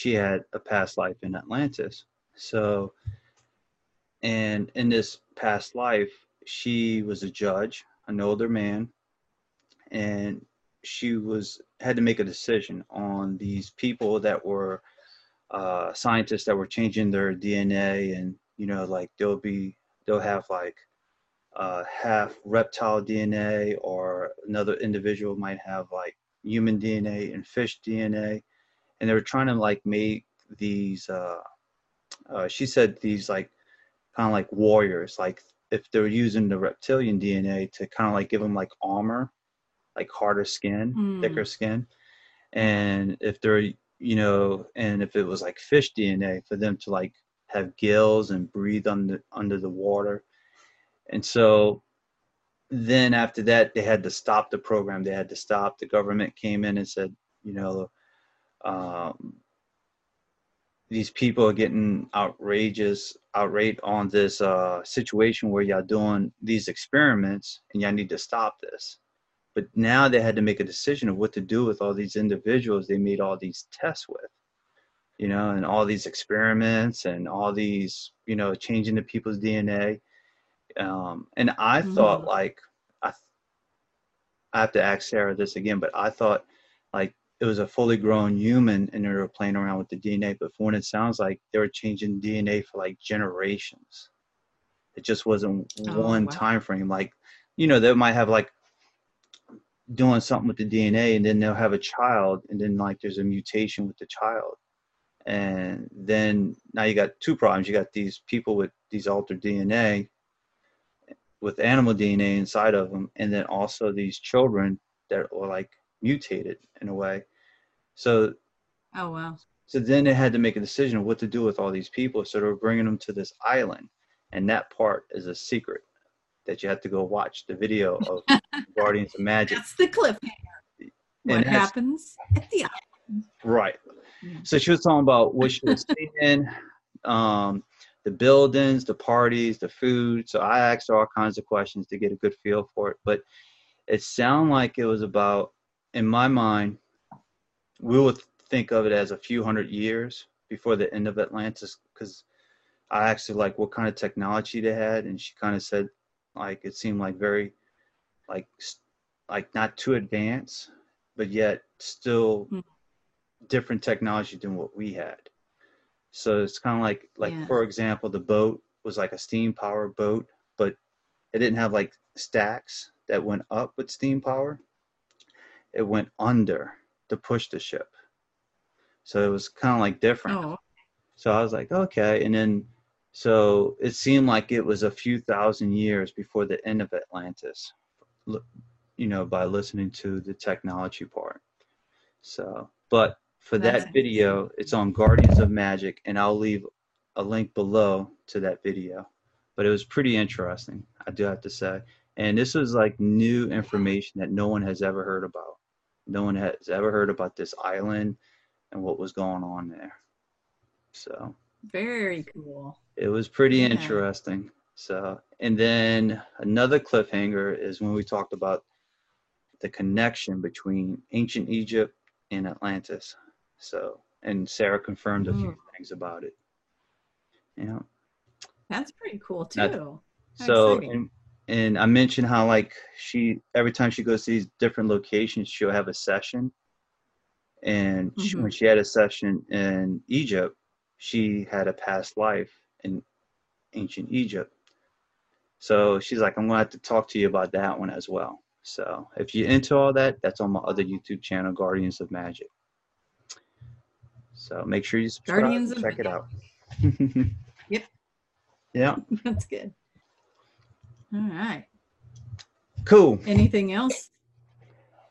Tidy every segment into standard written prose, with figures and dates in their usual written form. she had a past life in Atlantis. So, and in this past life, she was a judge, an older man, and she had to make a decision on these people that were scientists that were changing their DNA, and you know, like they'll have like half reptile DNA, or another individual might have like human DNA and fish DNA, and they were trying to like make these she said these like kind of like warriors, like if they were using the reptilian DNA to kind of like give them like armor, like harder skin, thicker skin, and if they're, you know, and if it was like fish DNA, for them to like have gills and breathe under the water. And so then after that, they had to stop the program. They had to stop. The government came in and said, you know, these people are getting outraged on this situation where y'all doing these experiments, and y'all need to stop this. But now they had to make a decision of what to do with all these individuals they made all these tests with, you know, and all these experiments and all these, you know, changing the people's DNA. And I thought, like, I have to ask Sarah this again, but I thought like it was a fully grown human and they were playing around with the DNA. But from what it sounds like, they were changing DNA for like generations. It just wasn't one time frame. Like, you know, they might have like doing something with the DNA, and then they'll have a child, and then like there's a mutation with the child. And then now you got two problems. You got these people with these altered DNA with animal DNA inside of them, and then also these children that were like mutated in a way. So, so then they had to make a decision of what to do with all these people. So they were bringing them to this island, and that part is a secret that you have to go watch the video of Guardians of Magic. That's the cliffhanger. What happens at the island. Right. So she was talking about what she was seeing, the buildings, the parties, the food. So I asked her all kinds of questions to get a good feel for it. But it sounded like it was about, in my mind, we would think of it as a few hundred years before the end of Atlantis, because I asked her like what kind of technology they had, and she kind of said like it seemed like very like not too advanced, but yet still different technology than what we had. So it's kind of like for example, the boat was like a steam power boat, but it didn't have like stacks that went up with steam power. It went under to push the ship. So it was kind of like different. So I was like, okay. And then, so it seemed like it was a few thousand years before the end of Atlantis, you know, by listening to the technology part. So, but for that video, it's on Guardians of Magic, and I'll leave a link below to that video. But it was pretty interesting, I do have to say. And this was like new information that no one has ever heard about. No one has ever heard about this island and what was going on there. So very cool. It was pretty interesting. So, and then another cliffhanger is when we talked about the connection between ancient Egypt and Atlantis. So, and Sarah confirmed a few things about it. Yeah. That's pretty cool too. So, and I mentioned how like she, every time she goes to these different locations, she'll have a session. And when she had a session in Egypt, she had a past life in ancient Egypt. So she's like, I'm going to have to talk to you about that one as well. So if you're into all that, that's on my other YouTube channel, Guardians of Magic. So make sure you subscribe and check it out. Yep. Yeah. That's good. All right. Cool. Anything else?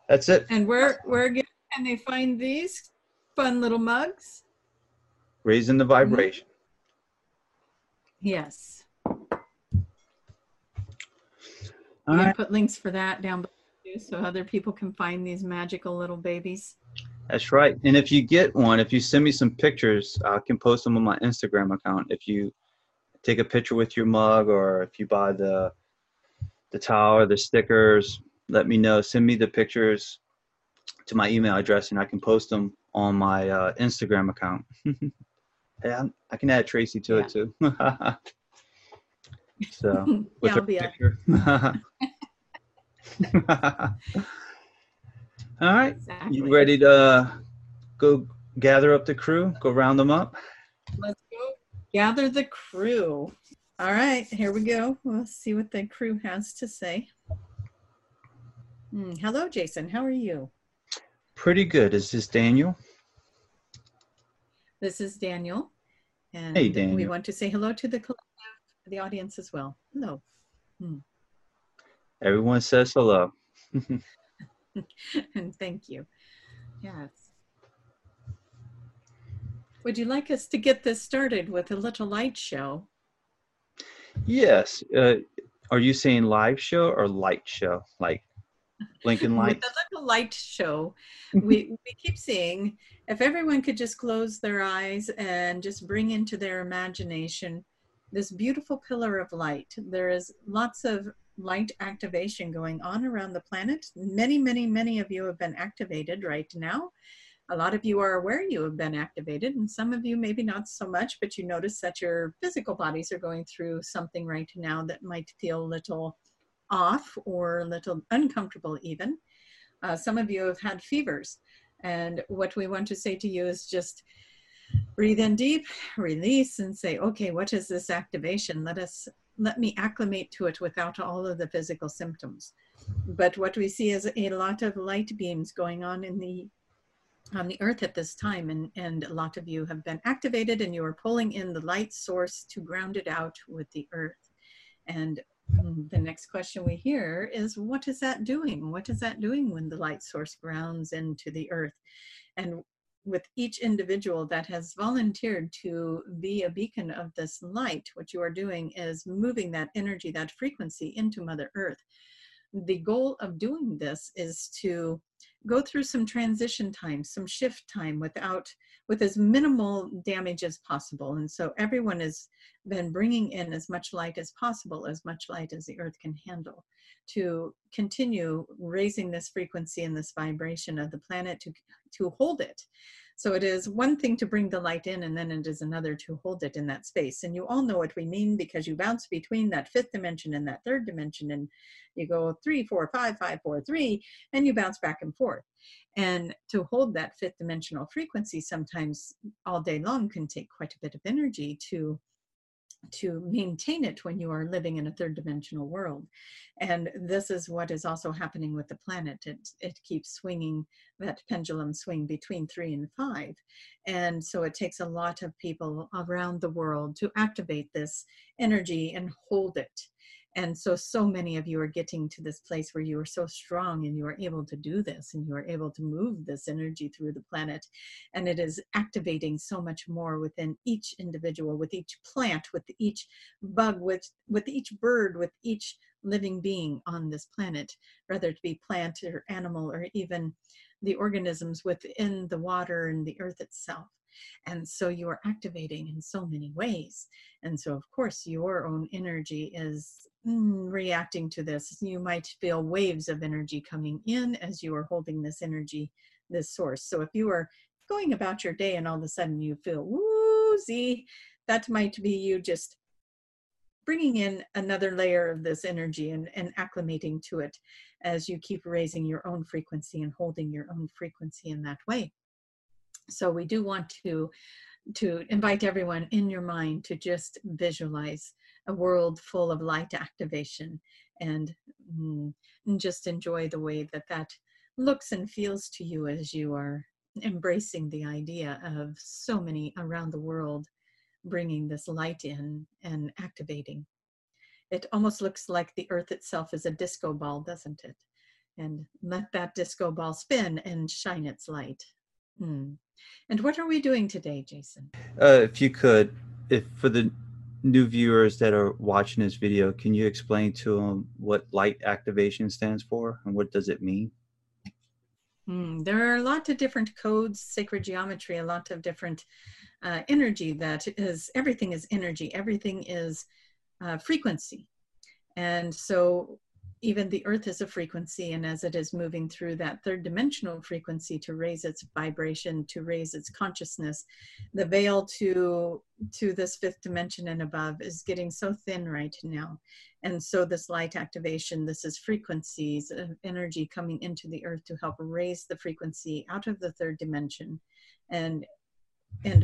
That's it. And where can they find these fun little mugs? Raising the Vibration. Yes. All right. Put links for that down below too, so other people can find these magical little babies. That's right. And if you get one, if you send me some pictures, I can post them on my Instagram account. If you take a picture with your mug, or if you buy the towel or the stickers, let me know. Send me the pictures to my email address, and I can post them on my Instagram account. Yeah, I can add Tracy to it too. So with her picture. All right, exactly. You ready to go gather up the crew? Go round them up. Let's go gather the crew. All right, here we go. We'll see what the crew has to say. Hello, Jason. How are you? Pretty good. Is this Daniel? This is Daniel. And hey, Daniel. We want to say hello to the collective, the audience as well. Hello. Everyone says hello. And thank you. Yes. Would you like us to get this started with a little light show? Yes. Are you saying live show or light show? Like Lincoln Light? With a little light show. We keep seeing, if everyone could just close their eyes and just bring into their imagination this beautiful pillar of light. There is lots of light activation going on around the planet. Many, many, many of you have been activated right now. A lot of you are aware you have been activated, and some of you maybe not so much, but you notice that your physical bodies are going through something right now that might feel a little off or a little uncomfortable even. Some of you have had fevers, and what we want to say to you is just breathe in deep, release, and say, okay, what is this activation? Let me acclimate to it without all of the physical symptoms. But what we see is a lot of light beams going on on the earth at this time, and a lot of you have been activated, and you are pulling in the light source to ground it out with the earth. And the next question we hear is, what is that doing? What is that doing when the light source grounds into the earth? And with each individual that has volunteered to be a beacon of this light, what you are doing is moving that energy, that frequency into Mother Earth. The goal of doing this is to go through some transition time, some shift time with as minimal damage as possible. And so everyone has been bringing in as much light as possible, as much light as the earth can handle, to continue raising this frequency and this vibration of the planet to hold it. So it is one thing to bring the light in, and then it is another to hold it in that space. And you all know what we mean, because you bounce between that fifth dimension and that third dimension, and you go 3, 4, 5, 5, 4, 3, and you bounce back and forth. And to hold that fifth dimensional frequency sometimes all day long can take quite a bit of energy to maintain it when you are living in a third dimensional world. And this is what is also happening with the planet. It keeps swinging, that pendulum swing between 3 and 5. And so it takes a lot of people around the world to activate this energy and hold it. And so many of you are getting to this place where you are so strong, and you are able to do this, and you are able to move this energy through the planet. And it is activating so much more within each individual, with each plant, with each bug, with each bird, with each living being on this planet, whether it be plant or animal, or even the organisms within the water and the earth itself. And so you are activating in so many ways. And so, of course, your own energy is reacting to this. You might feel waves of energy coming in as you are holding this energy, this source. So if you are going about your day and all of a sudden you feel woozy, that might be you just bringing in another layer of this energy and acclimating to it as you keep raising your own frequency and holding your own frequency in that way. So we do want to invite everyone in your mind to just visualize a world full of light activation, and just enjoy the way that looks and feels to you as you are embracing the idea of so many around the world bringing this light in and activating. It almost looks like the earth itself is a disco ball, doesn't it? And let that disco ball spin and shine its light. And what are we doing today, Jason? If you could, for the new viewers that are watching this video, can you explain to them what light activation stands for and what does it mean? There are a lot of different codes, sacred geometry, a lot of different energy everything is energy, everything is frequency. And so even the Earth is a frequency, and as it is moving through that third dimensional frequency to raise its vibration, to raise its consciousness, the veil to this fifth dimension and above is getting so thin right now. And so this light activation, this is frequencies of energy coming into the Earth to help raise the frequency out of the third dimension and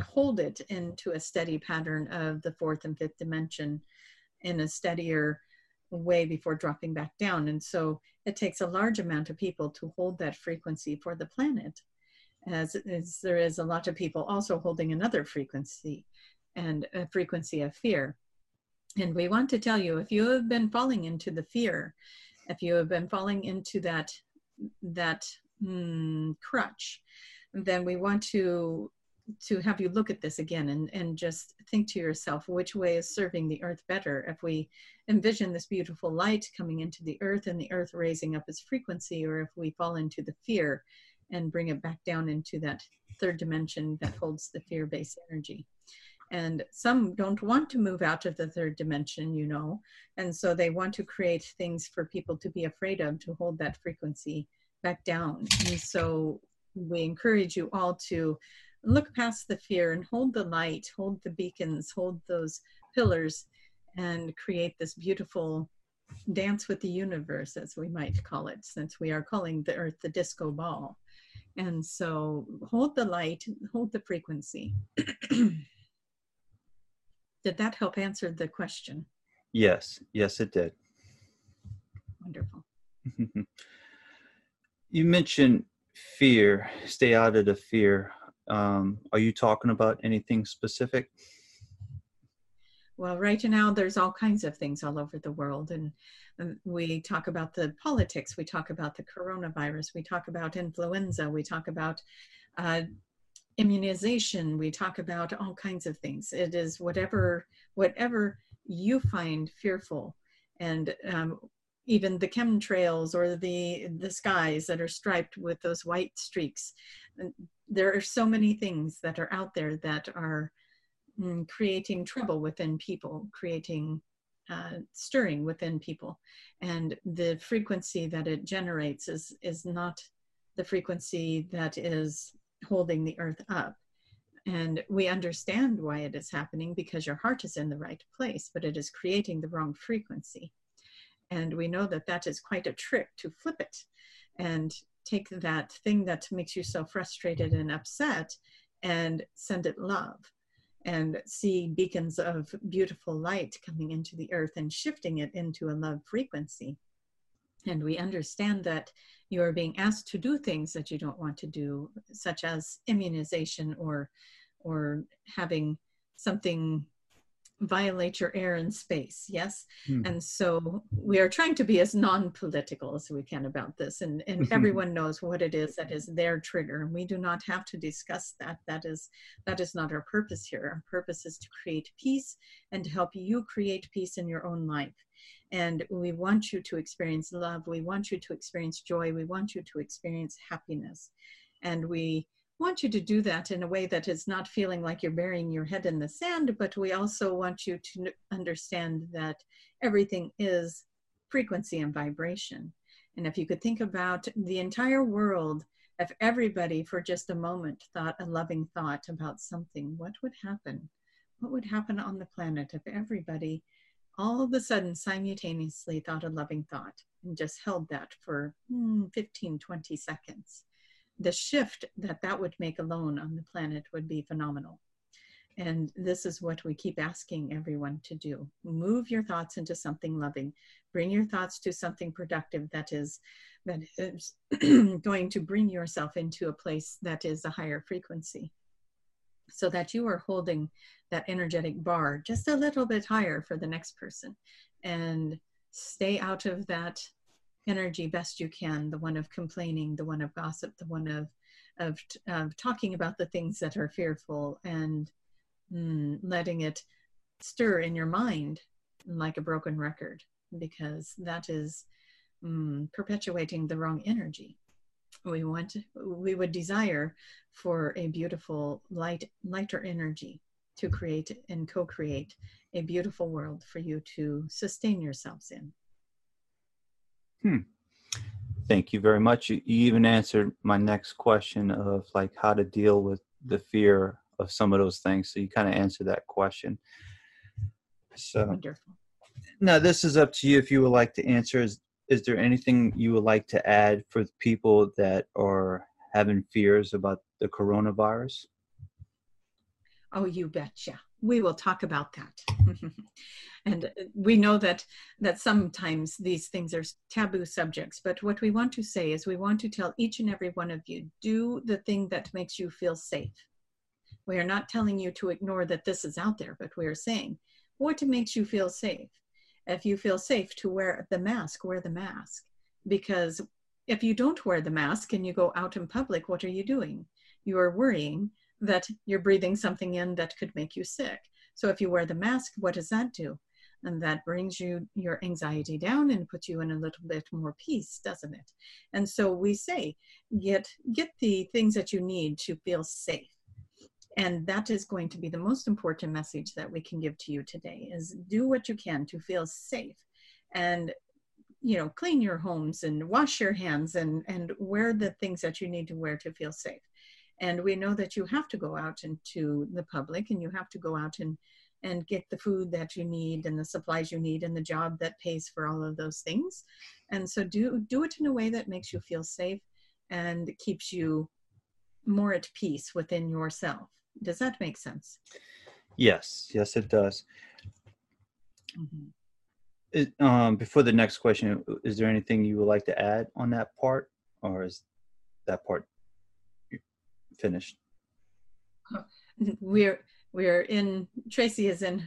hold it into a steady pattern of the fourth and fifth dimension in a steadier way before dropping back down. And so it takes a large amount of people to hold that frequency for the planet, as there is a lot of people also holding another frequency, and a frequency of fear. And we want to tell you, if you have been falling into the fear, if you have been falling into that crutch, then we want to have you look at this again and just think to yourself, which way is serving the Earth better? If we envision this beautiful light coming into the Earth and the Earth raising up its frequency, or if we fall into the fear and bring it back down into that third dimension that holds the fear-based energy. And some don't want to move out of the third dimension, you know, and so they want to create things for people to be afraid of to hold that frequency back down. And so we encourage you all to look past the fear and hold the light, hold the beacons, hold those pillars, and create this beautiful dance with the universe, as we might call it, since we are calling the Earth the disco ball. And so hold the light, hold the frequency. Did that help answer the question? Yes. Yes, it did. Wonderful. You mentioned fear, stay out of the fear. Are you talking about anything specific? Well, right now there's all kinds of things all over the world, and we talk about the politics, we talk about the coronavirus, we talk about influenza, we talk about immunization, we talk about all kinds of things. It is whatever you find fearful, and even the chemtrails or the skies that are striped with those white streaks. There are so many things that are out there that are creating trouble within people, creating stirring within people. And the frequency that it generates is not the frequency that is holding the Earth up. And we understand why it is happening, because your heart is in the right place, but it is creating the wrong frequency. And we know that that is quite a trick to flip it and take that thing that makes you so frustrated and upset and send it love, and see beacons of beautiful light coming into the Earth and shifting it into a love frequency. And we understand that you are being asked to do things that you don't want to do, such as immunization or having something violate your air and space. Yes. And so we are trying to be as non-political as we can about this, and everyone knows what it is that is their trigger, and we do not have to discuss that. That is not our purpose here. Our purpose is to create peace and to help you create peace in your own life. And we want you to experience love, we want you to experience joy, we want you to experience happiness, and we want you to do that in a way that is not feeling like you're burying your head in the sand, but we also want you to understand that everything is frequency and vibration. And if you could think about the entire world, if everybody for just a moment thought a loving thought about something, what would happen? What would happen on the planet if everybody all of a sudden simultaneously thought a loving thought and just held that for 15, 20 seconds? The shift that would make alone on the planet would be phenomenal. And this is what we keep asking everyone to do. Move your thoughts into something loving. Bring your thoughts to something productive that is going to bring yourself into a place that is a higher frequency, so that you are holding that energetic bar just a little bit higher for the next person. And stay out of that energy best you can, the one of complaining, the one of gossip, the one of talking about the things that are fearful, and letting it stir in your mind like a broken record, because that is perpetuating the wrong energy. We would desire for a beautiful lighter energy to create and co-create a beautiful world for you to sustain yourselves in. Thank you very much. You even answered my next question of like how to deal with the fear of some of those things. So you kind of answered that question. So wonderful. Now this is up to you if you would like to answer. Is there anything you would like to add for the people that are having fears about the coronavirus? Oh, you betcha. We will talk about that. And we know that sometimes these things are taboo subjects, but what we want to say is we want to tell each and every one of you, do the thing that makes you feel safe. We are not telling you to ignore that this is out there, but we are saying, what makes you feel safe? If you feel safe to wear the mask. Because if you don't wear the mask and you go out in public, what are you doing? You are worrying that you're breathing something in that could make you sick. So if you wear the mask, what does that do? And that brings your anxiety down and puts you in a little bit more peace, doesn't it? And so we say, get the things that you need to feel safe. And that is going to be the most important message that we can give to you today, is do what you can to feel safe. And, you know, clean your homes and wash your hands and wear the things that you need to wear to feel safe. And we know that you have to go out into the public and you have to go out and get the food that you need and the supplies you need and the job that pays for all of those things. And so do it in a way that makes you feel safe and keeps you more at peace within yourself. Does that make sense? Yes. Yes, it does. Mm-hmm. Before the next question, is there anything you would like to add on that part, or is that part finished? Tracy is in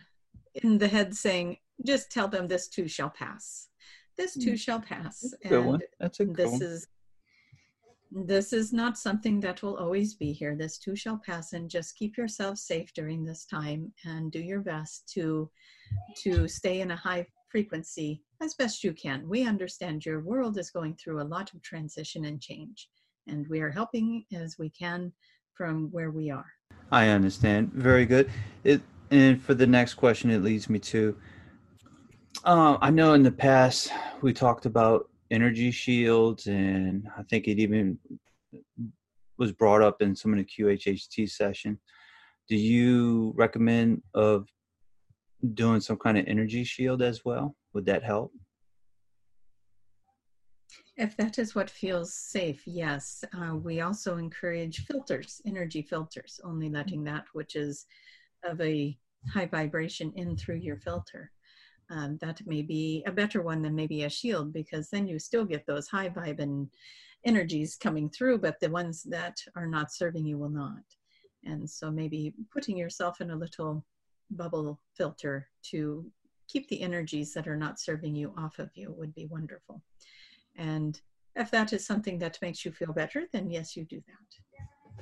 the head saying, just tell them this too shall pass. This too shall pass. That's a good one. That's a good one. This is not something that will always be here. This too shall pass, and just keep yourself safe during this time and do your best to stay in a high frequency as best you can. We understand your world is going through a lot of transition and change, and we are helping as we can from where we are. I understand. Very good. And for the next question, it leads me to, I know in the past we talked about energy shields, and I think it even was brought up in some of the QHHT session. Do you recommend of doing some kind of energy shield as well? Would that help? If that is what feels safe, yes. We also encourage filters, energy filters, only letting that which is of a high vibration in through your filter. That may be a better one than maybe a shield, because then you still get those high vibe and energies coming through, but the ones that are not serving you will not. And so maybe putting yourself in a little bubble filter to keep the energies that are not serving you off of you would be wonderful. And if that is something that makes you feel better, then yes, you do that.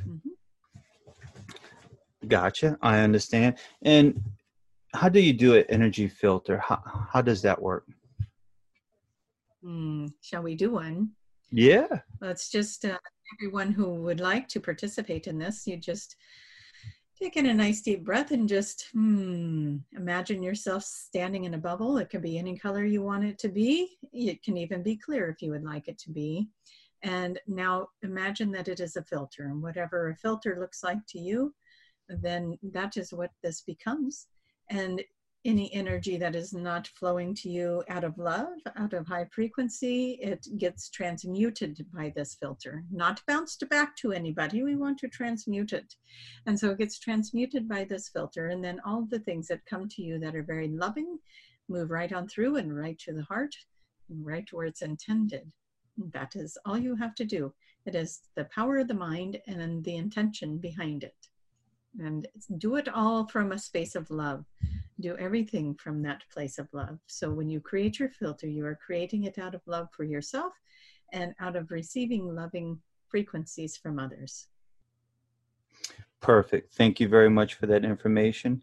Mm-hmm. Gotcha. I understand. And how do you do an energy filter? How does that work? Shall we do one? Yeah. Let's just, everyone who would like to participate in this, you just take in a nice deep breath and just imagine yourself standing in a bubble. It could be any color you want it to be. It can even be clear if you would like it to be. And now imagine that it is a filter, and whatever a filter looks like to you, then that is what this becomes. And any energy that is not flowing to you out of love, out of high frequency, it gets transmuted by this filter, not bounced back to anybody. We want to transmute it. And so it gets transmuted by this filter. And then all the things that come to you that are very loving move right on through and right to the heart, right where it's intended. That is all you have to do. It is the power of the mind and the intention behind it. And do it all from a space of love. Do everything from that place of love. So when you create your filter, you are creating it out of love for yourself and out of receiving loving frequencies from others. Perfect. Thank you very much for that information.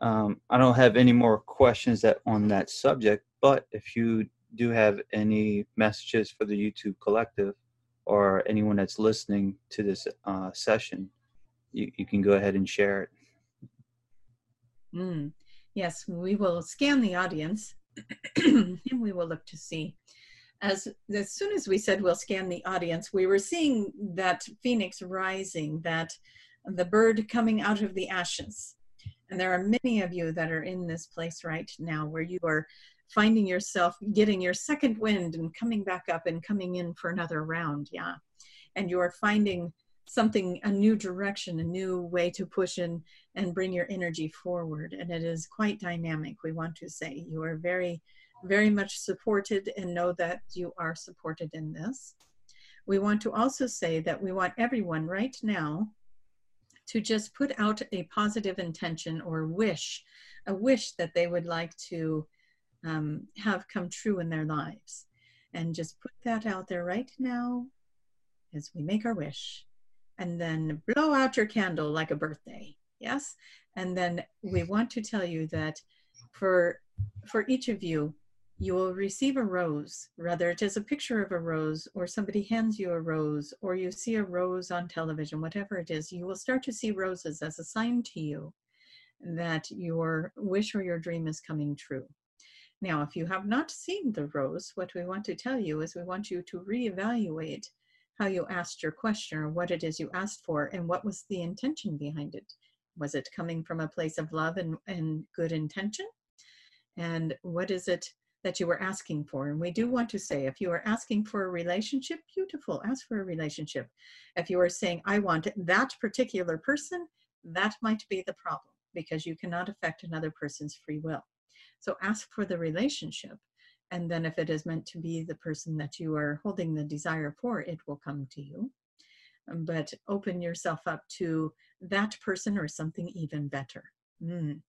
I don't have any more questions on that subject, but if you do have any messages for the YouTube collective or anyone that's listening to this session, you can go ahead and share it. Yes, we will scan the audience and we will look to see as soon as we said we'll scan the audience, we were seeing that phoenix rising, that the bird coming out of the ashes. And there are many of you that are in this place right now where you are finding yourself getting your second wind and coming back up and coming in for another round, yeah. And you are finding something, a new direction, a new way to push in and bring your energy forward. And it is quite dynamic, we want to say. You are very, very much supported, and know that you are supported in this. We want to also say that we want everyone right now to just put out a positive intention or wish, a wish that they would like to have come true in their lives. And just put that out there right now as we make our wish. And then blow out your candle like a birthday, yes? And then we want to tell you that for each of you, you will receive a rose, whether it is a picture of a rose or somebody hands you a rose or you see a rose on television, whatever it is, you will start to see roses as a sign to you that your wish or your dream is coming true. Now, if you have not seen the rose, what we want to tell you is we want you to reevaluate how you asked your question or what it is you asked for and what was the intention behind it. Was it coming from a place of love and good intention? And what is it that you were asking for? And we do want to say, if you are asking for a relationship, beautiful, ask for a relationship. If you are saying, I want that particular person, that might be the problem because you cannot affect another person's free will. So ask for the relationship. And then if it is meant to be the person that you are holding the desire for, it will come to you. But open yourself up to that person or something even better. And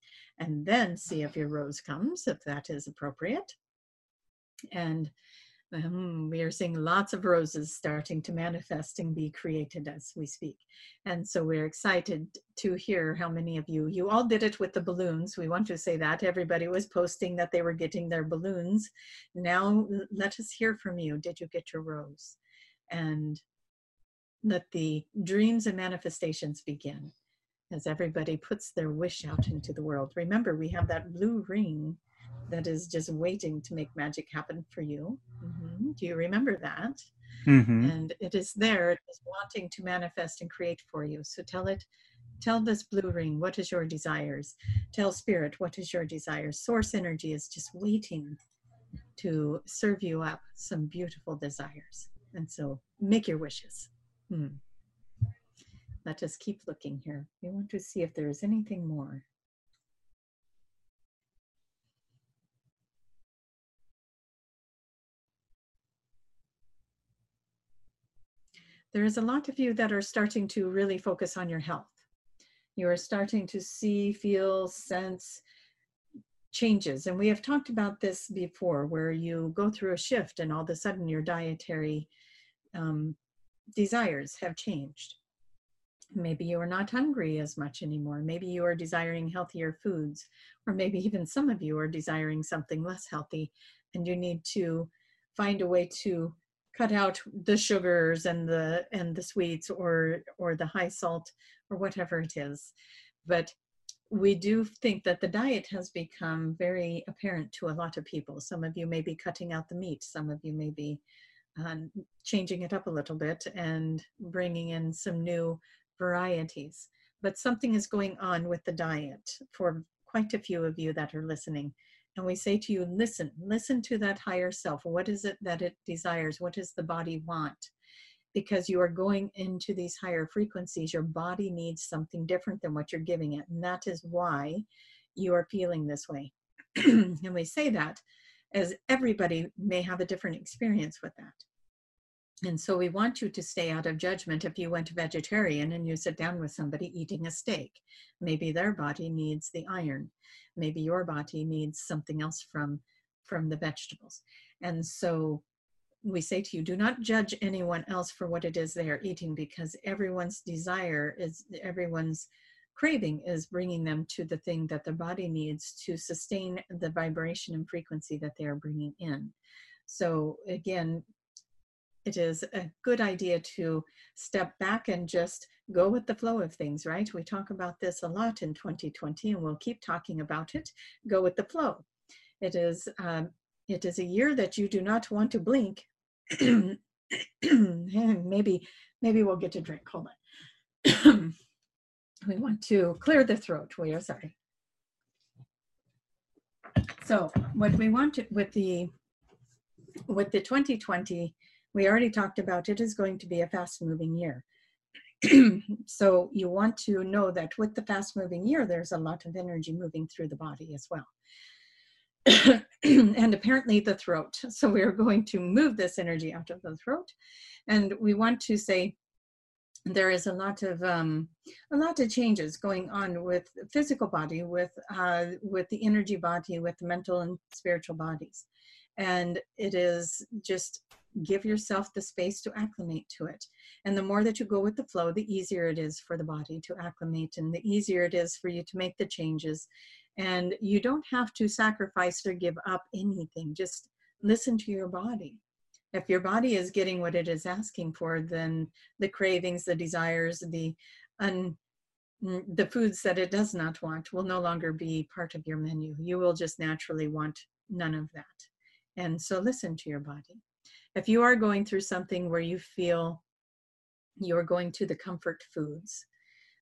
then see if your rose comes, if that is appropriate. And we are seeing lots of roses starting to manifest and be created as we speak. And so we're excited to hear how many of you, you all did it with the balloons. We want to say that everybody was posting that they were getting their balloons. Now let us hear from you. Did you get your rose? And let the dreams and manifestations begin as everybody puts their wish out into the world. Remember, we have that blue ring that is just waiting to make magic happen for you. Do you remember that? And it is there, it is wanting to manifest and create for you. So tell it, tell this blue ring, what is your desires? Tell spirit, what is your desires? Source energy is just waiting to serve you up some beautiful desires. And so make your wishes. Let us keep looking here. We want to see if there is anything more. There is a lot of you that are starting to really focus on your health. You are starting to see, feel, sense changes. And we have talked about this before, where you go through a shift and all of a sudden your dietary desires have changed. Maybe you are not hungry as much anymore. Maybe you are desiring healthier foods, or maybe even some of you are desiring something less healthy, and you need to find a way to cut out the sugars and the sweets or the high salt or whatever it is. But we do think that the diet has become very apparent to a lot of people. Some of you may be cutting out the meat. Some of you may be changing it up a little bit and bringing in some new varieties. But something is going on with the diet for quite a few of you that are listening. And we say to you, listen, listen to that higher self. What is it that it desires? What does the body want? Because you are going into these higher frequencies, your body needs something different than what you're giving it. And that is why you are feeling this way. And we say that as everybody may have a different experience with that. And so we want you to stay out of judgment if you went vegetarian and you sit down with somebody eating a steak. Maybe their body needs the iron. Maybe your body needs something else from the vegetables. And so we say to you, do not judge anyone else for what it is they are eating, because everyone's desire is, everyone's craving is bringing them to the thing that their body needs to sustain the vibration and frequency that they are bringing in. So again, it is a good idea to step back and just go with the flow of things, right? We talk about this a lot in 2020, and we'll keep talking about it. Go with the flow. It is It is a year that you do not want to blink. maybe we'll get a drink. Hold on. We want to clear the throat. We are sorry. So what we want to, with the 2020, we already talked about it is going to be a fast-moving year. So you want to know that with the fast-moving year, there's a lot of energy moving through the body as well. And apparently the throat. So we are going to move this energy out of the throat. And we want to say there is a lot of changes going on with the physical body, with the energy body, with the mental and spiritual bodies. And it is just give yourself the space to acclimate to it. And the more that you go with the flow, the easier it is for the body to acclimate, and the easier it is for you to make the changes. And you don't have to sacrifice or give up anything. Just listen to your body. If your body is getting what it is asking for, then the cravings, the desires, the foods that it does not want will no longer be part of your menu. You will just naturally want none of that. And so listen to your body. If you are going through something where you feel you're going to the comfort foods,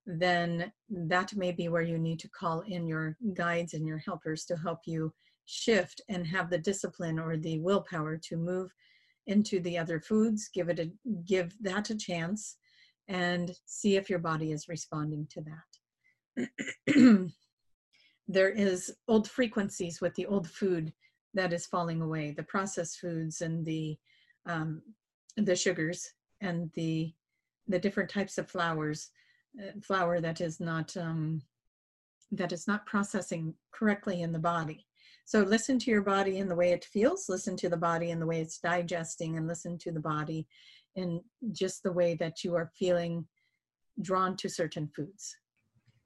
then that may be where you need to call in your guides and your helpers to help you shift and have the discipline or the willpower to move into the other foods. Give that a chance and see if your body is responding to that. There is old frequencies with the old food that is falling away, the processed foods and the sugars and the different types of flour that is not processing correctly in the body. So listen to your body in the way it feels, listen to the body in the way it's digesting, and listen to the body in just the way that you are feeling drawn to certain foods.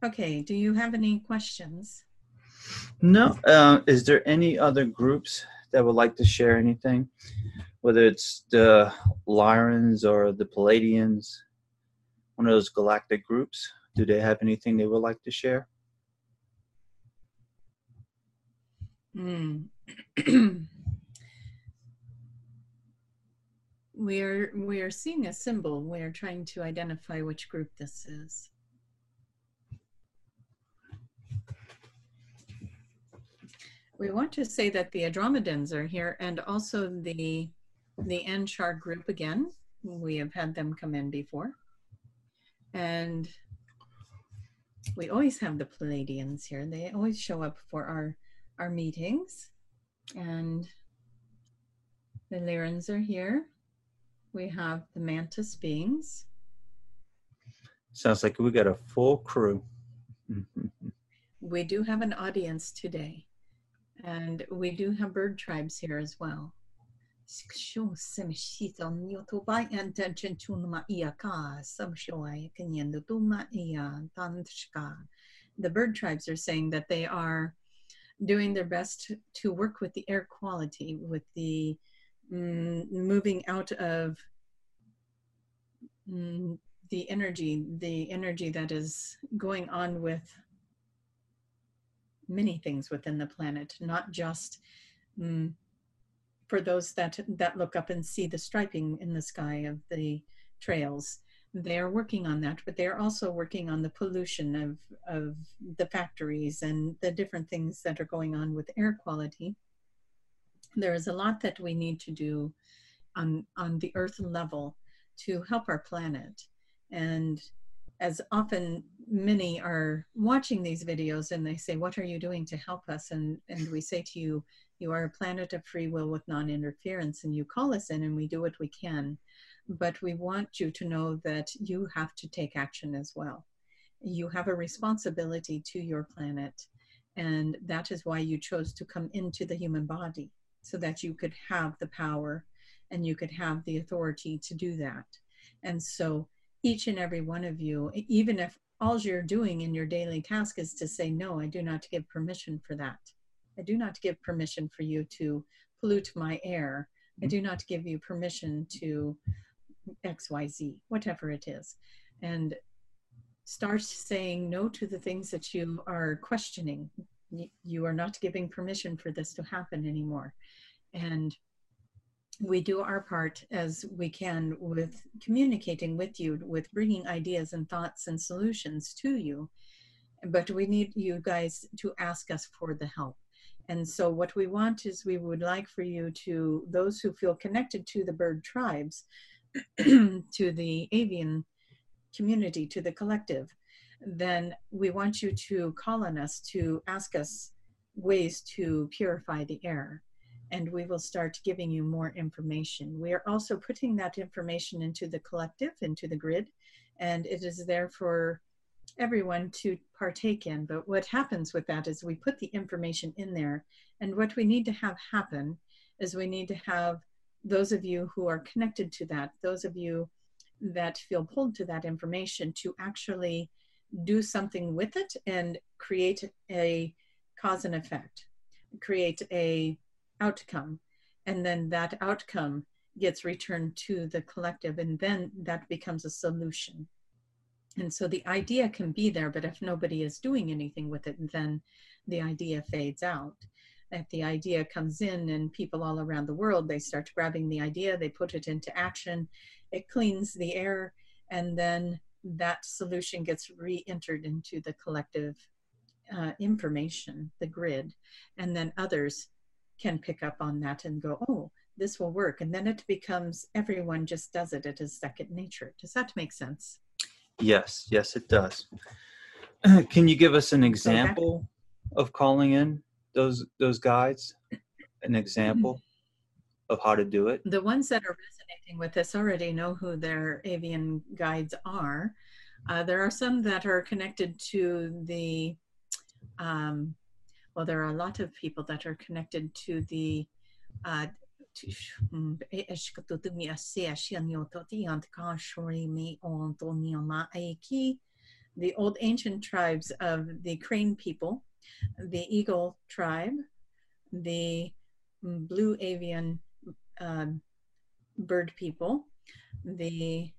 Okay, do you have any questions? No. Is there any other groups that would like to share anything, whether it's the Lyrans or the Palladians, one of those galactic groups? Do they have anything they would like to share? We are seeing a symbol. We are trying to identify which group this is. We want to say that the Andromedans are here, and also the Anchar group again. We have had them come in before. And we always have the Palladians here. They always show up for our meetings. And the Lyrans are here. We have the Mantis Beings. Sounds like we got a full crew. We do have an audience today. And we do have bird tribes here as well. The bird tribes are saying that they are doing their best to work with the air quality, with the moving out of the energy that is going on with many things within the planet, not just for those that look up and see the striping in the sky of the trails. They are working on that, but they are also working on the pollution of the factories and the different things that are going on with air quality. There is a lot that we need to do on the Earth level to help our planet. And as often many are watching these videos and they say, what are you doing to help us? And we say to you, you are a planet of free will with non-interference, and you call us in and we do what we can. But we want you to know that you have to take action as well. You have a responsibility to your planet. And that is why you chose to come into the human body, so that you could have the power and you could have the authority to do that. And so each and every one of you, even if all you're doing in your daily task is to say, no, I do not give permission for that. I do not give permission for you to pollute my air. I do not give you permission to XYZ, whatever it is. And start saying no to the things that you are questioning. You are not giving permission for this to happen anymore. And we do our part as we can with communicating with you, with bringing ideas and thoughts and solutions to you. But we need you guys to ask us for the help. And so what we want is we would like for you to, those who feel connected to the bird tribes, to the avian community, to the collective, then we want you to call on us to ask us ways to purify the air. And we will start giving you more information. We are also putting that information into the collective, into the grid, and it is there for everyone to partake in. But what happens with that is we put the information in there, and what we need to have happen is we need to have those of you who are connected to that, those of you that feel pulled to that information, to actually do something with it and create a cause and effect, create a outcome, and then that outcome gets returned to the collective, and then that becomes a solution. And so the idea can be there, but if nobody is doing anything with it, then the idea fades out. If the idea comes in and people all around the world, they start grabbing the idea, they put it into action, it cleans the air, and then that solution gets re-entered into the collective information, the grid, and then others can pick up on that and go, oh, this will work. And then it becomes, everyone just does it. It is second nature. Does that make sense? Yes. Yes, it does. Can you give us an example of calling in those guides? An example of how to do it? The ones that are resonating with us already know who their avian guides are. There are some that are connected to the... well, there are a lot of people that are connected to the old ancient tribes of the crane people, the eagle tribe, the blue avian bird people, the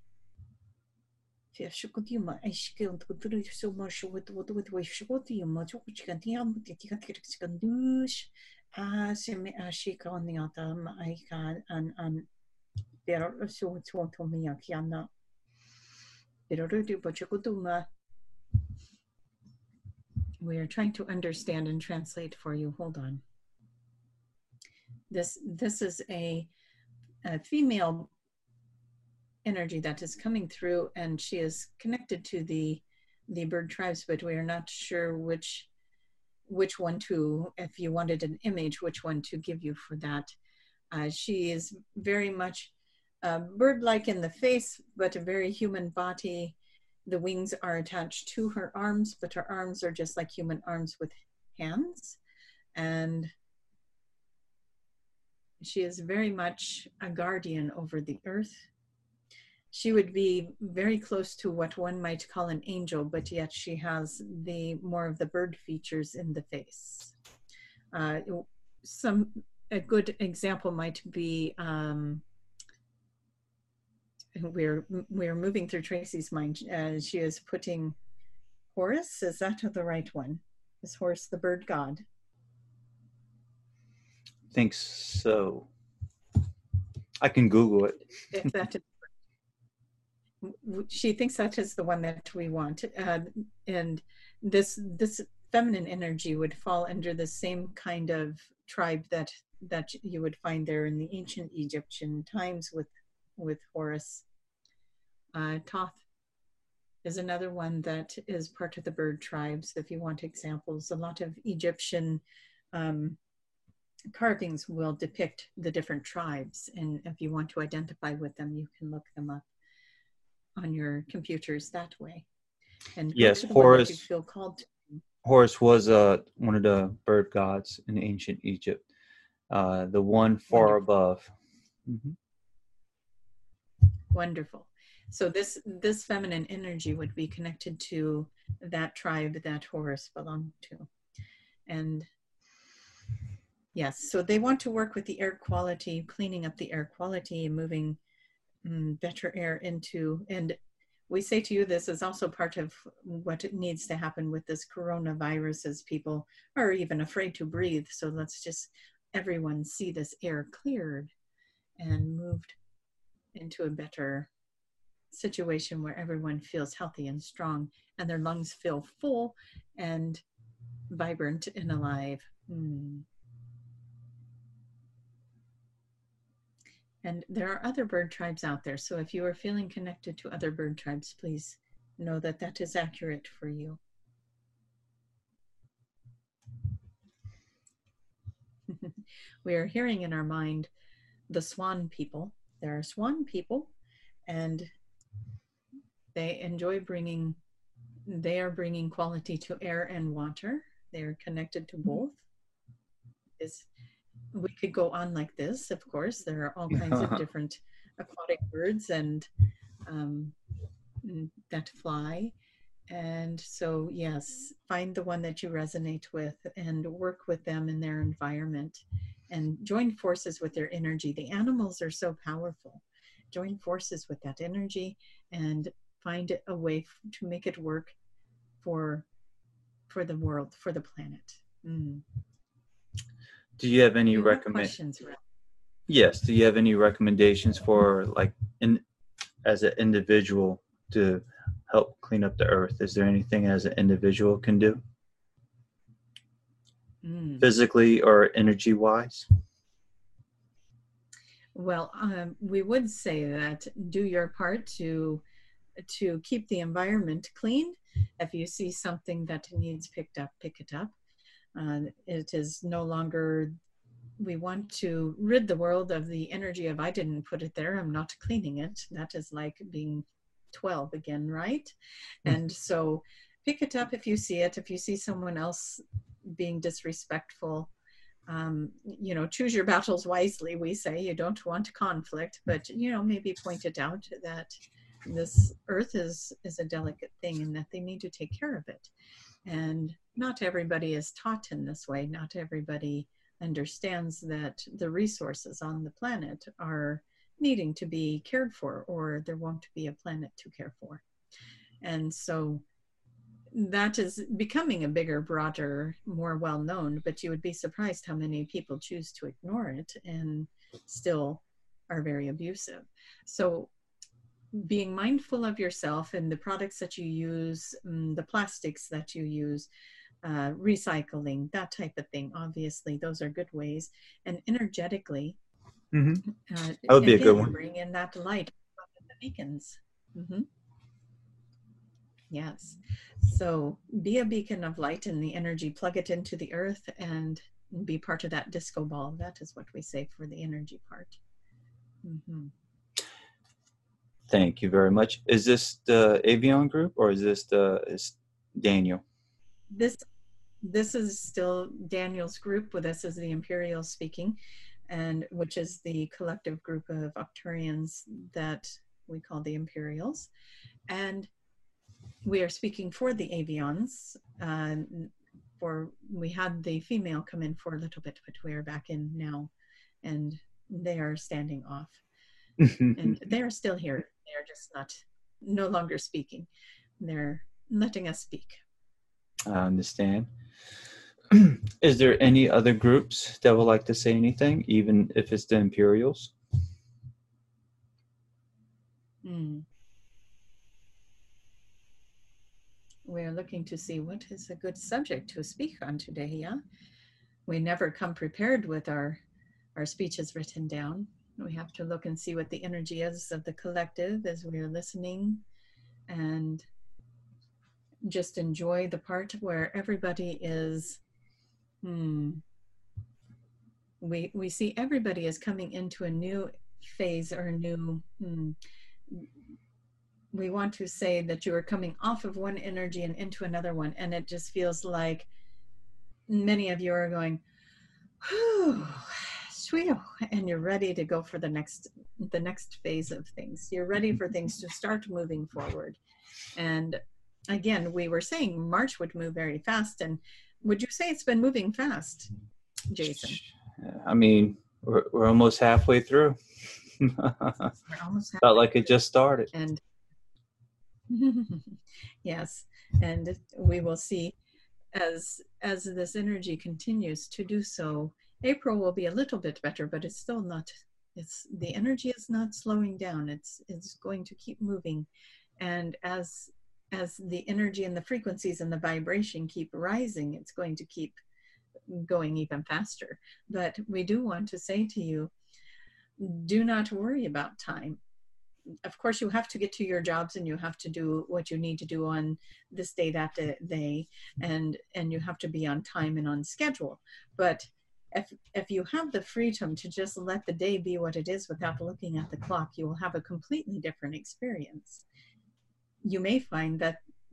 we are trying to understand and translate for you. Hold on. This is a female energy that is coming through, and she is connected to the bird tribes, but we are not sure which one to, if you wanted an image, which one to give you for that. She is very much bird-like in the face, but a very human body. The wings are attached to her arms, but her arms are just like human arms with hands. And she is very much a guardian over the earth. She would be very close to what one might call an angel, but yet she has the more of the bird features in the face. A good example might be, we're moving through Tracy's mind. She is putting Horus, is that the right one? Is Horus the bird god? I think so. I can Google it. If that is, she thinks that is the one that we want, and this feminine energy would fall under the same kind of tribe that you would find there in the ancient Egyptian times with Horus. Thoth is another one that is part of the bird tribes. If you want examples, a lot of Egyptian carvings will depict the different tribes, and if you want to identify with them, you can look them up on your computers that way. And yes, Horus, you feel called to. Horus was one of the bird gods in ancient Egypt, the one far above. Wonderful. So this feminine energy would be connected to that tribe that Horus belonged to. And yes, so they want to work with the air quality, cleaning up the air quality and moving better air into, and we say to you, this is also part of what needs to happen with this coronavirus, as people are even afraid to breathe. So let's just everyone see this air cleared and moved into a better situation where everyone feels healthy and strong and their lungs feel full and vibrant and alive. And there are other bird tribes out there, so if you are feeling connected to other bird tribes, please know that that is accurate for you. We are hearing in our mind the swan people. There are swan people, and they enjoy bringing, they are bringing quality to air and water. They are connected to both. We could go on like this, of course. There are all kinds of different aquatic birds and that fly. And so, yes, find the one that you resonate with and work with them in their environment and join forces with their energy. The animals are so powerful. Join forces with that energy and find a way to make it work for the world, for the planet. Do you have any recommendations? Yes. Do you have any recommendations for, like, as an individual to help clean up the earth? Is there anything as an individual can do, physically or energy-wise? Well, we would say that do your part to keep the environment clean. If you see something that needs picked up, pick it up. It is no longer, we want to rid the world of the energy of, I didn't put it there, I'm not cleaning it. That is like being 12 again, right? And so pick it up if you see it. If you see someone else being disrespectful, you know, choose your battles wisely. We say you don't want conflict, but, you know, maybe point it out that this earth is a delicate thing and that they need to take care of it. And not everybody is taught in this way. Not everybody understands that the resources on the planet are needing to be cared for, or there won't be a planet to care for. And so that is becoming a bigger, broader, more well-known, but you would be surprised how many people choose to ignore it and still are very abusive. So being mindful of yourself and the products that you use, the plastics that you use, recycling, that type of thing. Obviously, those are good ways. And energetically, that would be a good one. Bring in that light, the beacons. Yes. So be a beacon of light in the energy. Plug it into the earth and be part of that disco ball. That is what we say for the energy part. Thank you very much. Is this the Avion group, or is this Daniel? This is still Daniel's group. With us is the Imperial speaking, and which is the collective group of Octarians that we call the Imperials, and we are speaking for the Avions. We had the female come in for a little bit, but we are back in now, and they are standing off. And they're still here. They're just no longer speaking. They're letting us speak. I understand. Is there any other groups that would like to say anything, even if it's the Imperials? We're looking to see what is a good subject to speak on today, yeah? We never come prepared with our speeches written down. We have to look and see what the energy is of the collective as we are listening, and just enjoy the part where everybody is, we see everybody is coming into a new phase or a new, we want to say that you are coming off of one energy and into another one, and it just feels like many of you are going, whew, and you're ready to go for the next phase of things. You're ready for things to start moving forward. And again, we were saying March would move very fast. And would you say it's been moving fast, Jason? I mean, we're almost halfway through. Felt like it just started. And yes, and we will see as this energy continues to do so, April will be a little bit better, but it's still not, it's, the energy is not slowing down. It's going to keep moving. And as the energy and the frequencies and the vibration keep rising, it's going to keep going even faster. But we do want to say to you, do not worry about time. Of course, you have to get to your jobs and you have to do what you need to do on this day, that day, and you have to be on time and on schedule. But if you have the freedom to just let the day be what it is without looking at the clock, you will have a completely different experience. You may find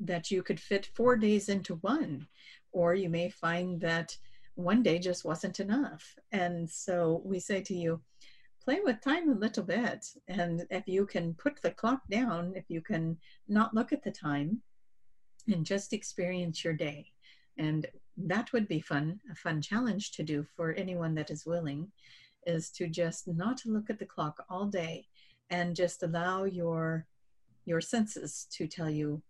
that you could fit 4 days into one, or you may find that one day just wasn't enough. And so we say to you, play with time a little bit. And if you can put the clock down, if you can not look at the time and just experience your day. And that would be fun, a fun challenge to do for anyone that is willing, is to just not look at the clock all day and just allow your senses to tell you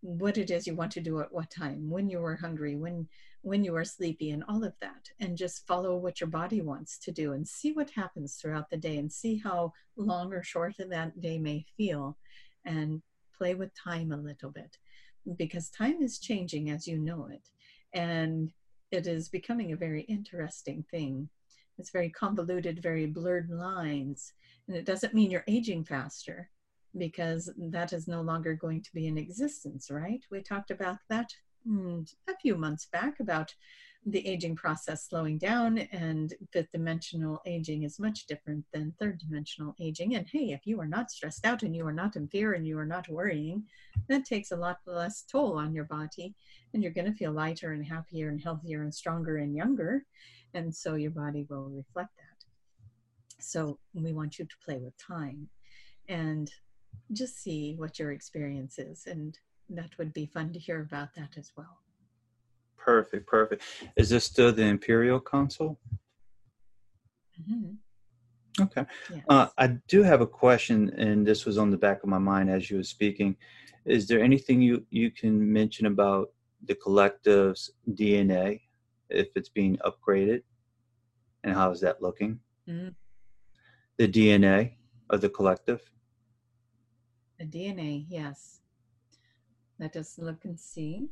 what it is you want to do at what time, when you were hungry, when you are sleepy, and all of that, and just follow what your body wants to do and see what happens throughout the day and see how long or short that day may feel, and play with time a little bit, because time is changing as you know it, and it is becoming a very interesting thing. It's very convoluted, very blurred lines, and it doesn't mean you're aging faster, because that is no longer going to be in existence, right? We talked about that a few months back, about the aging process slowing down, and fifth dimensional aging is much different than third dimensional aging. And hey, if you are not stressed out and you are not in fear and you are not worrying, that takes a lot less toll on your body, and you're going to feel lighter and happier and healthier and stronger and younger. And so your body will reflect that. So we want you to play with time and just see what your experience is, and that would be fun to hear about that as well. Perfect, perfect. Is this still the Imperial Council? Mm-hmm. Okay. Yes. I do have a question, and this was on the back of my mind as you were speaking. Is there anything you can mention about the collective's DNA, if it's being upgraded, and how is that looking? Mm-hmm. The DNA of the collective? The DNA, yes. Let us look and see.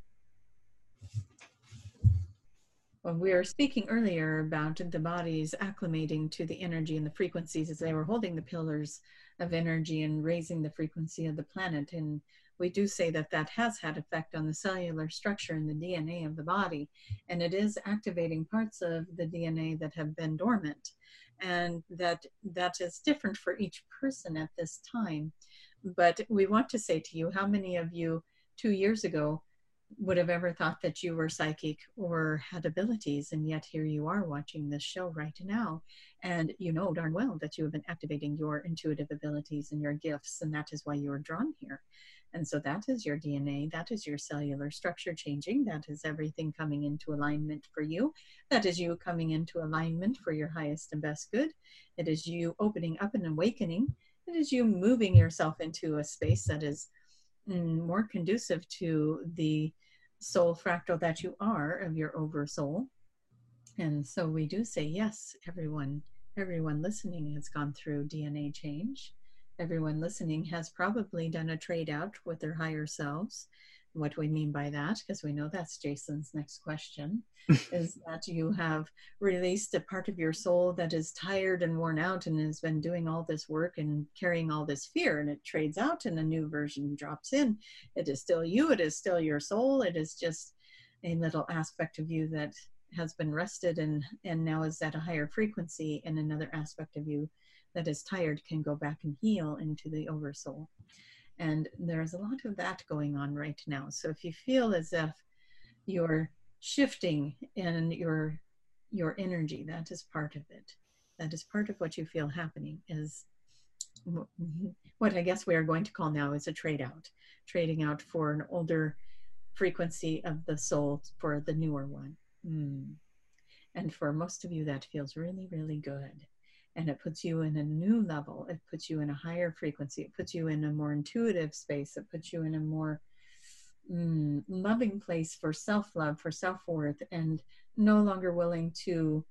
Well, we were speaking earlier about the bodies acclimating to the energy and the frequencies as they were holding the pillars of energy and raising the frequency of the planet. And we do say that that has had effect on the cellular structure and the DNA of the body. And it is activating parts of the DNA that have been dormant. And that is different for each person at this time. But we want to say to you, how many of you 2 years ago would have ever thought that you were psychic or had abilities, and yet here you are watching this show right now, and you know darn well that you have been activating your intuitive abilities and your gifts, and that is why you are drawn here. And so that is your DNA, that is your cellular structure changing, that is everything coming into alignment for you, that is you coming into alignment for your highest and best good, it is you opening up and awakening, it is you moving yourself into a space that is more conducive to the soul fractal that you are of your oversoul. And so we do say, yes, everyone listening has gone through DNA change. Everyone listening has probably done a trade out with their higher selves. What we mean by that, because we know that's Jason's next question, is that you have released a part of your soul that is tired and worn out and has been doing all this work and carrying all this fear, and it trades out and a new version drops in. It is still you, it is still your soul, it is just a little aspect of you that has been rested and now is at a higher frequency, and another aspect of you that is tired can go back and heal into the oversoul. And there's a lot of that going on right now. So if you feel as if you're shifting in your energy, that is part of it. That is part of what you feel happening, is what I guess we are going to call now is a trade out. Trading out for an older frequency of the soul for the newer one. And for most of you, that feels really, really good. And it puts you in a new level. It puts you in a higher frequency. It puts you in a more intuitive space. It puts you in a more loving place for self-love, for self-worth, and no longer willing to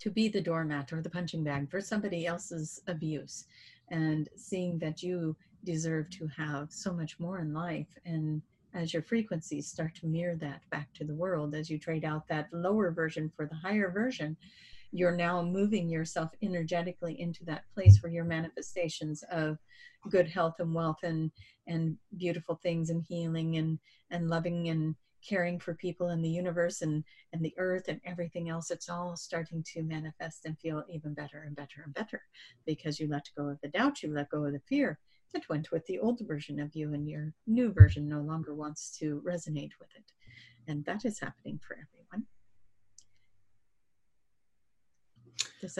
to be the doormat or the punching bag for somebody else's abuse, and seeing that you deserve to have so much more in life. And as your frequencies start to mirror that back to the world, as you trade out that lower version for the higher version, you're now moving yourself energetically into that place where your manifestations of good health and wealth and beautiful things and healing and loving and caring for people in the universe and the earth and everything else, it's all starting to manifest and feel even better and better and better, because you let go of the doubt, you let go of the fear that went with the old version of you, and your new version no longer wants to resonate with it. And that is happening for everyone. Does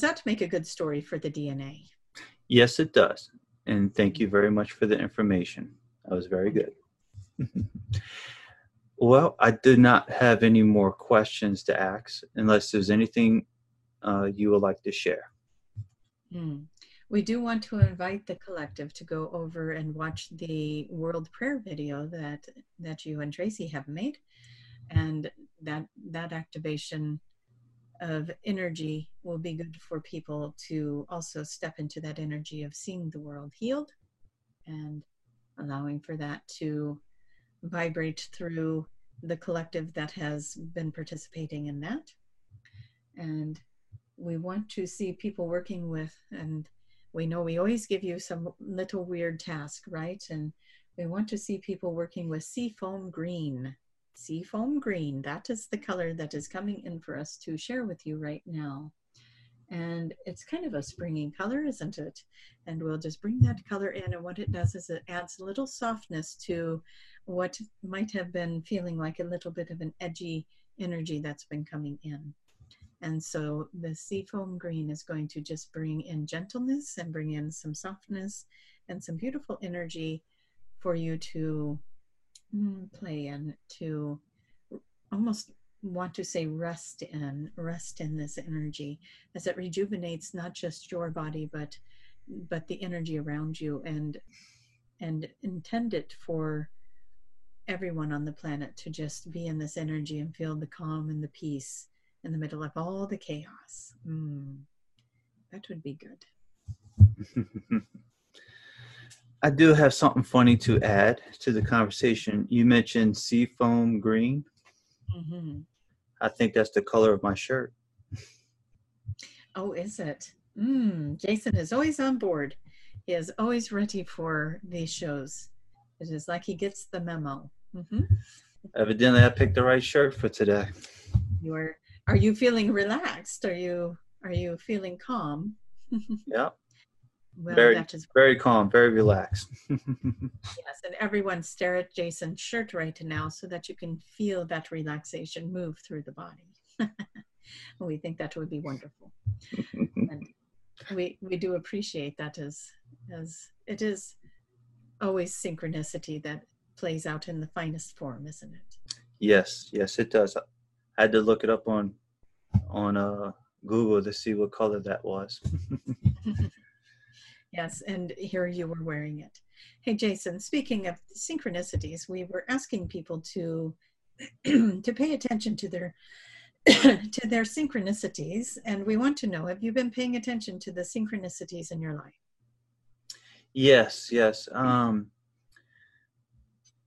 that make a good story for the DNA? Yes, it does. And thank you very much for the information. That was very good. Well, I do not have any more questions to ask, unless there's anything you would like to share. We do want to invite the collective to go over and watch the world prayer video that you and Tracy have made, and that activation of energy will be good for people to also step into that energy of seeing the world healed and allowing for that to vibrate through the collective that has been participating in that. And we want to see people working with, and we know we always give you some little weird task, right? And we want to see people working with seafoam green. Seafoam green, that is the color that is coming in for us to share with you right now. And it's kind of a springy color, isn't it? And we'll just bring that color in, and what it does is it adds a little softness to what might have been feeling like a little bit of an edgy energy that's been coming in. And so the seafoam green is going to just bring in gentleness and bring in some softness and some beautiful energy for you to play in, to almost want to say rest in this energy, as it rejuvenates not just your body, but the energy around you, and intend it for everyone on the planet to just be in this energy and feel the calm and the peace in the middle of all the chaos. That would be good. I do have something funny to add to the conversation. You mentioned seafoam green. Mm-hmm. I think that's the color of my shirt. Oh, is it? Jason is always on board. He is always ready for these shows. It is like he gets the memo. Mm-hmm. Evidently, I picked the right shirt for today. Are you feeling relaxed? Are you feeling calm? Yeah. Well, very calm, very relaxed. Yes, and everyone stare at Jason's shirt right now so that you can feel that relaxation move through the body. We think that would be wonderful. And we do appreciate that, as it is always synchronicity that plays out in the finest form, isn't it? Yes, it does. I had to look it up on Google to see what color that was. Yes, and here you were wearing it. Hey, Jason, speaking of synchronicities, we were asking people to pay attention to their synchronicities, and we want to know, have you been paying attention to the synchronicities in your life? Yes.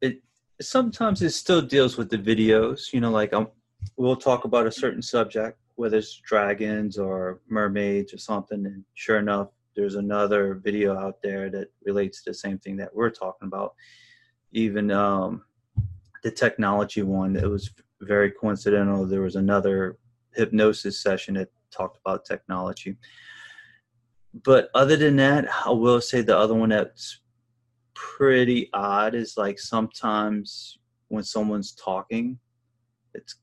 It sometimes still deals with the videos, like we'll talk about a certain subject, whether it's dragons or mermaids or something, and sure enough, there's another video out there that relates to the same thing that we're talking about. Even the technology one, it was very coincidental. There was another hypnosis session that talked about technology. But other than that, I will say the other one that's pretty odd is, like, sometimes when someone's talking, it's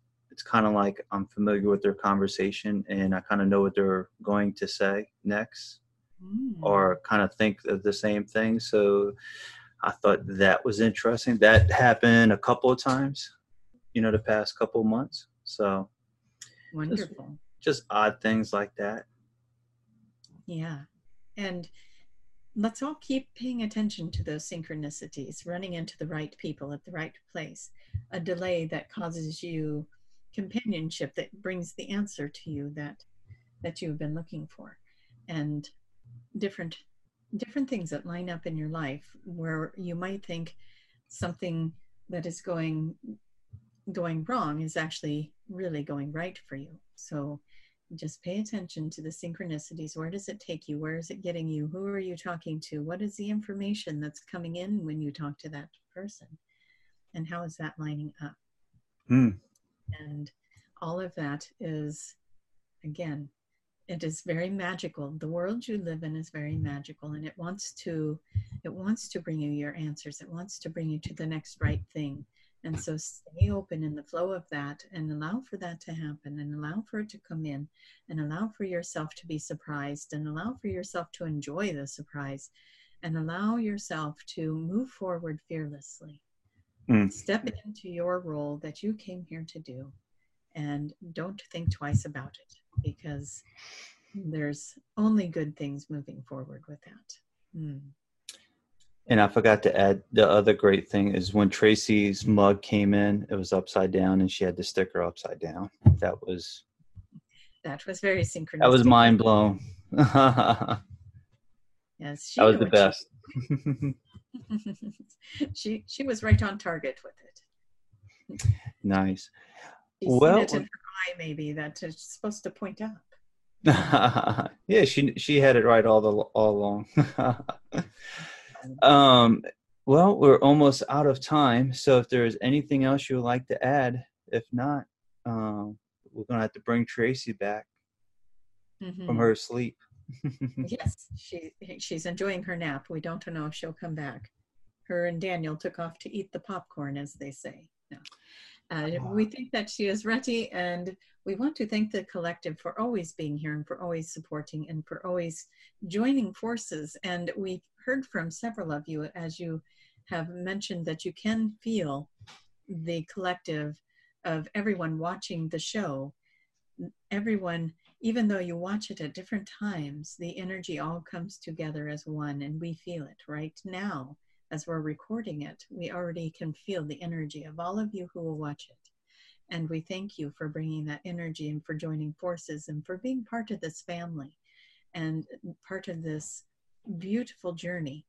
kind of like I'm familiar with their conversation and I kind of know what they're going to say next. Or kind of think of the same thing. So I thought that was interesting. That happened a couple of times, the past couple of months. So wonderful. Just odd things like that. Yeah. And let's all keep paying attention to those synchronicities, running into the right people at the right place, a delay that causes you companionship that brings the answer to you that you've been looking for, and different things that line up in your life where you might think something that is going wrong is actually really going right for you. So just pay attention to the synchronicities. Where does it take you? Where is it getting you? Who are you talking to? What is the information that's coming in when you talk to that person? And how is that lining up? Mm. And all of that is, again, it is very magical. The world you live in is very magical, and it wants to bring you your answers. It wants to bring you to the next right thing. And so stay open in the flow of that and allow for that to happen, and allow for it to come in, and allow for yourself to be surprised, and allow for yourself to enjoy the surprise, and allow yourself to move forward fearlessly. Mm. Step into your role that you came here to do, and don't think twice about it, because there's only good things moving forward with that. Mm. And I forgot to add, the other great thing is when Tracy's mug came in, it was upside down, and she had the sticker upside down. That was very synchronous. That was mind blown. Yes, she was the best. She was right on target with it. Nice. She's well, in her eye, maybe that is supposed to point up. Yeah, she had it right all along. Well, we're almost out of time, so if there is anything else you would like to add, if not, we're going to have to bring Tracy back from her sleep. Yes, she's enjoying her nap. We don't know if she'll come back. Her and Daniel took off to eat the popcorn, as they say. No. We think that she is ready, and we want to thank the collective for always being here, and for always supporting, and for always joining forces. And we've heard from several of you, as you have mentioned, that you can feel the collective of everyone watching the show. Everyone, even though you watch it at different times, the energy all comes together as one, and we feel it right now. As we're recording it, we already can feel the energy of all of you who will watch it. And we thank you for bringing that energy, and for joining forces, and for being part of this family, and part of this beautiful journey,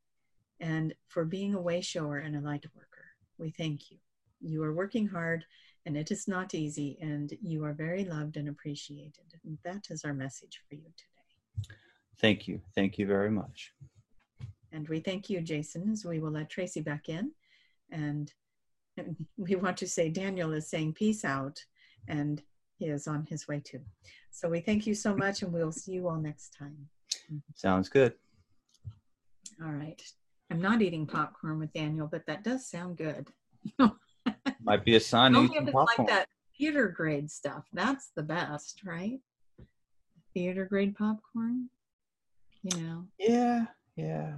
and for being a way shower and a light worker. We thank you. You are working hard, and it is not easy, and you are very loved and appreciated. And that is our message for you today. Thank you. Thank you very much. And we thank you, Jason, as we will let Tracy back in. And we want to say Daniel is saying peace out, and he is on his way too. So we thank you so much, and we'll see you all next time. Sounds good. All right. I'm not eating popcorn with Daniel, but that does sound good. Might be a sign of popcorn. It's like that theater grade stuff. That's the best, right? Theater grade popcorn, you know. Yeah, yeah.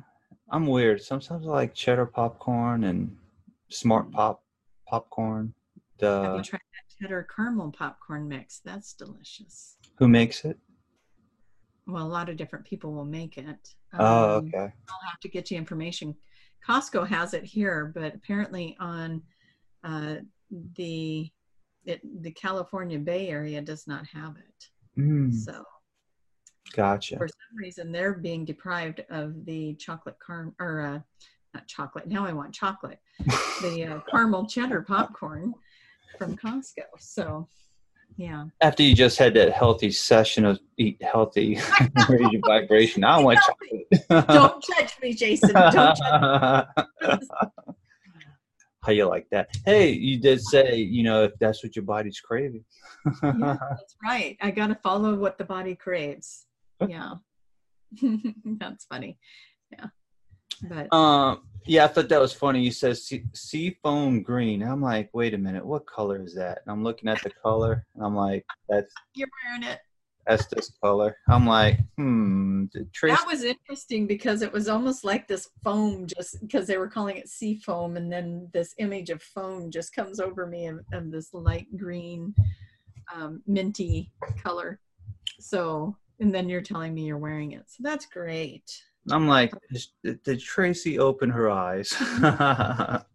I'm weird. Sometimes I like cheddar popcorn and smart popcorn. Have you tried that cheddar caramel popcorn mix? That's delicious. Who makes it? Well, a lot of different people will make it. Oh, okay. I'll have to get you information. Costco has it here, but apparently on the California Bay Area does not have it. Mm. So. Gotcha. For some reason, they're being deprived of the chocolate caramel, or not chocolate. Now I want chocolate. The caramel cheddar popcorn from Costco. So, yeah. After you just had that healthy session of eat healthy, raise your vibration. I want chocolate. Don't judge me, Jason. Don't judge me. How you like that? Hey, you did say, you know, if that's what your body's craving. Yeah, that's right. I got to follow what the body craves. Yeah. That's funny. Yeah. But yeah, I thought that was funny. You said sea foam green. I'm like, wait a minute, what color is that? And I'm looking at the color, and I'm like, that's you're wearing it. That's this color. I'm like, that was interesting, because it was almost like this foam, just because they were calling it sea foam, and then this image of foam just comes over me of this light green, minty color. So, and then you're telling me you're wearing it. So that's great. I'm like, did Tracy open her eyes?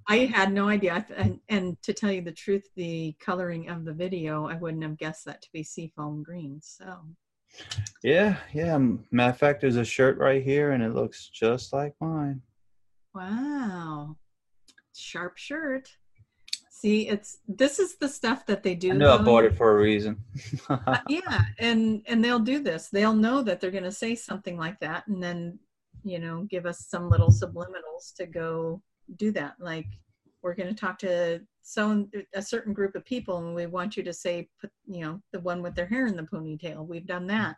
I had no idea. And to tell you the truth, the coloring of the video, I wouldn't have guessed that to be seafoam green. So yeah. Matter of fact, there's a shirt right here and it looks just like mine. Wow. Sharp shirt. See, this is the stuff that they do. I know I bought it for a reason. Yeah, and they'll do this. They'll know that they're going to say something like that, and then, you know, give us some little subliminals to go do that. Like, we're going to talk to a certain group of people, and we want you to say, you know, the one with their hair in the ponytail. We've done that.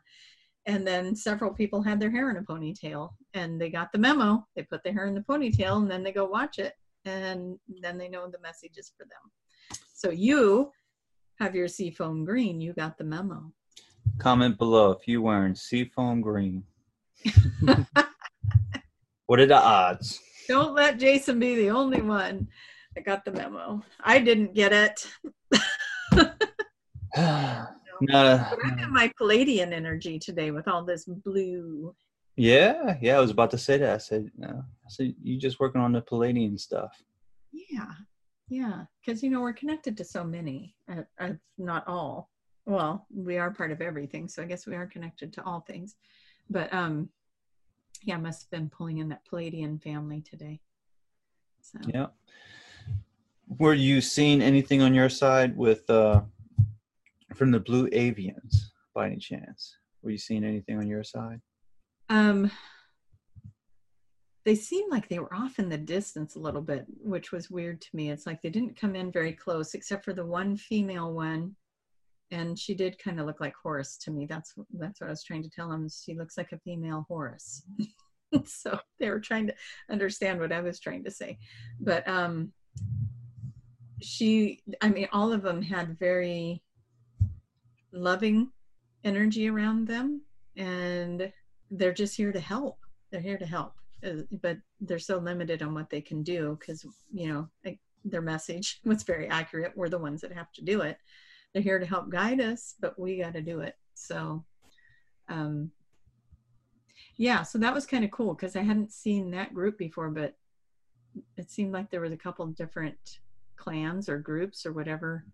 And then several people had their hair in a ponytail, and they got the memo. They put their hair in the ponytail, and then they go watch it. And then they know the message is for them. So you have your seafoam green. You got the memo. Comment below if you're wearing seafoam green. What are the odds? Don't let Jason be the only one. I got the memo. I didn't get it. But I'm in my Palladian energy today with all this blue. Yeah, I was about to say that. I said, no. I said, you're just working on the Palladian stuff. Yeah, because, you know, we're connected to so many, not all. Well, we are part of everything, so I guess we are connected to all things. But, yeah, I must have been pulling in that Palladian family today. So. Yeah. Were you seeing anything on your side with from the blue avians, by any chance? Were you seeing anything on your side? They seemed like they were off in the distance a little bit, which was weird to me. It's like they didn't come in very close, except for the one female one, and she did kind of look like Horus to me. That's what I was trying to tell him. She looks like a female Horus. So they were trying to understand what I was trying to say, but all of them had very loving energy around them, and they're just here to help. They're here to help, but they're so limited on what they can do because, you know, their message was very accurate. We're the ones that have to do it. They're here to help guide us, but we got to do it. So, yeah, so that was kind of cool because I hadn't seen that group before, but it seemed like there was a couple of different clans or groups or whatever.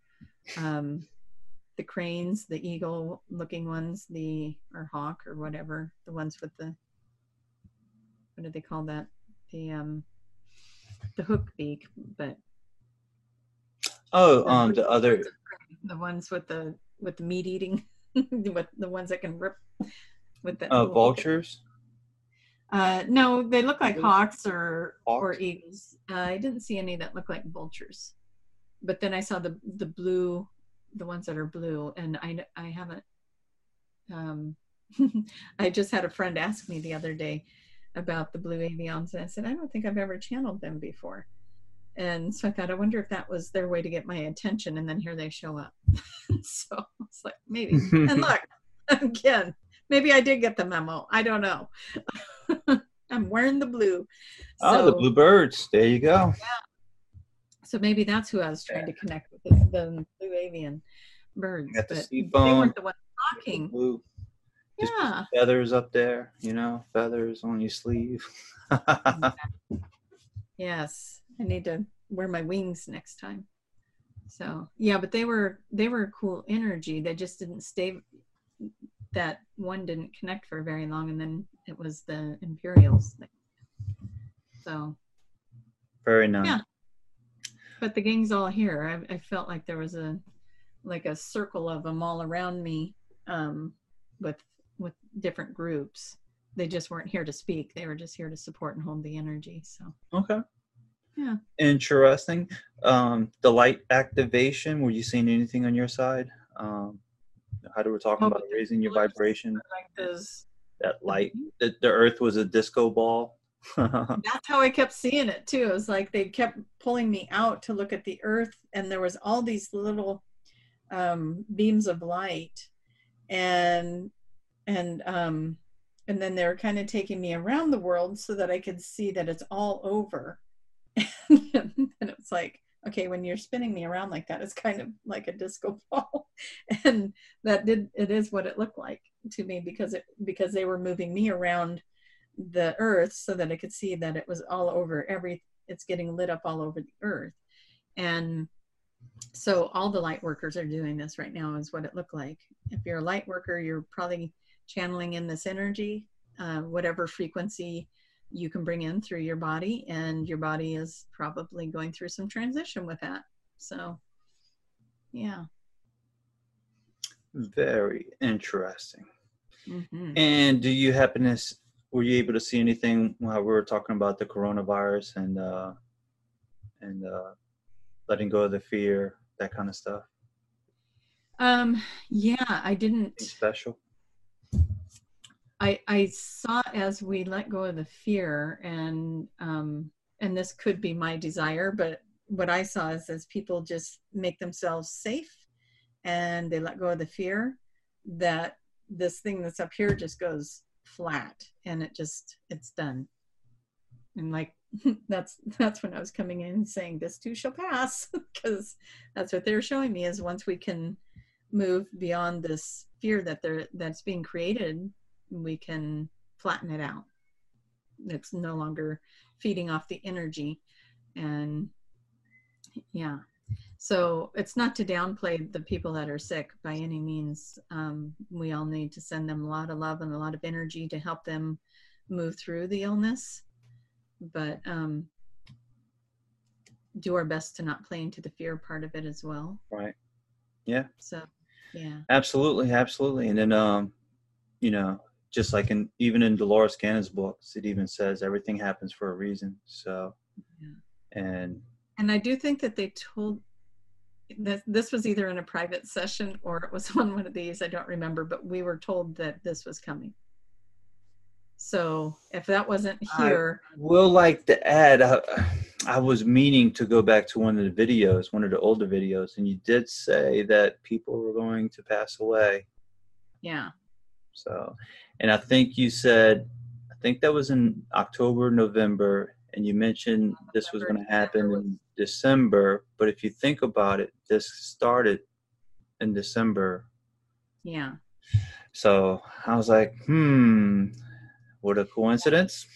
The cranes, the eagle looking ones, or hawk or whatever, the ones with the, what do they call that? The hook beak, but. Oh, the other. The ones with the meat eating, with the ones that can rip with the. Vultures? No, they look like hawks or eagles. I didn't see any that look like vultures, but then I saw the blue, the ones that are blue, and I haven't, I just had a friend ask me the other day about the blue avians, and I said, I don't think I've ever channeled them before. And so I thought, I wonder if that was their way to get my attention, and then here they show up. So it's like, maybe, and look, again, maybe I did get the memo. I don't know. I'm wearing the blue. Oh, so, the blue birds. There you go. Yeah. So maybe that's who I was trying to connect with, the blue avian birds. Got the sea foam, they weren't the ones talking. Blue. Yeah. Feathers up there, you know, feathers on your sleeve. Yes, I need to wear my wings next time. So, yeah, but they were cool energy. They just didn't stay, that one didn't connect for very long, and then it was the Imperials thing. So. Very nice. Yeah. But the gang's all here. I felt like there was a circle of them all around me, with different groups. They just weren't here to speak. They were just here to support and hold the energy. So okay, yeah, interesting. The light activation. Were you seeing anything on your side? How do we talk about raising your vibration? Like those, that light. The Earth was a disco ball. That's how I kept seeing it too. It was like they kept pulling me out to look at the Earth, and there was all these little beams of light, and then they were kind of taking me around the world so that I could see that it's all over. And it's like, okay, when you're spinning me around like that, it's kind of like a disco ball, and it is what it looked like to me because they were moving me around the Earth so that I could see that it was all over every it's getting lit up all over the earth. And so all the light workers are doing this right now is what it looked like. If you're a light worker, you're probably channeling in this energy, whatever frequency you can bring in through your body, and your body is probably going through some transition with that. So, yeah. Very interesting. Mm-hmm. And do you happen to, were you able to see anything while we were talking about the coronavirus and letting go of the fear, that kind of stuff? Yeah, I didn't. Anything special? I saw as we let go of the fear, and this could be my desire, but what I saw is as people just make themselves safe and they let go of the fear, that this thing that's up here just goes flat and it just, it's done. And like, that's when I was coming in saying this too shall pass, because that's what they're showing me is once we can move beyond this fear that's being created, we can flatten it out. It's no longer feeding off the energy. And yeah, so it's not to downplay the people that are sick by any means. We all need to send them a lot of love and a lot of energy to help them move through the illness, but do our best to not play into the fear part of it as well. Right. Yeah. So, yeah. Absolutely. Absolutely. And then, you know, just like in, even in Dolores Cannon's books, it even says everything happens for a reason. So, yeah. And I do think that they told that this was either in a private session or it was on one of these, I don't remember, but we were told that this was coming. So if that wasn't here, I will like to add, I was meaning to go back to one of the videos, one of the older videos, and you did say that people were going to pass away. Yeah. So, and I think you said, I think that was in October, November, and you mentioned November, this was going to happen in December. But if you think about it, this started in December. Yeah. So I was like, what a coincidence.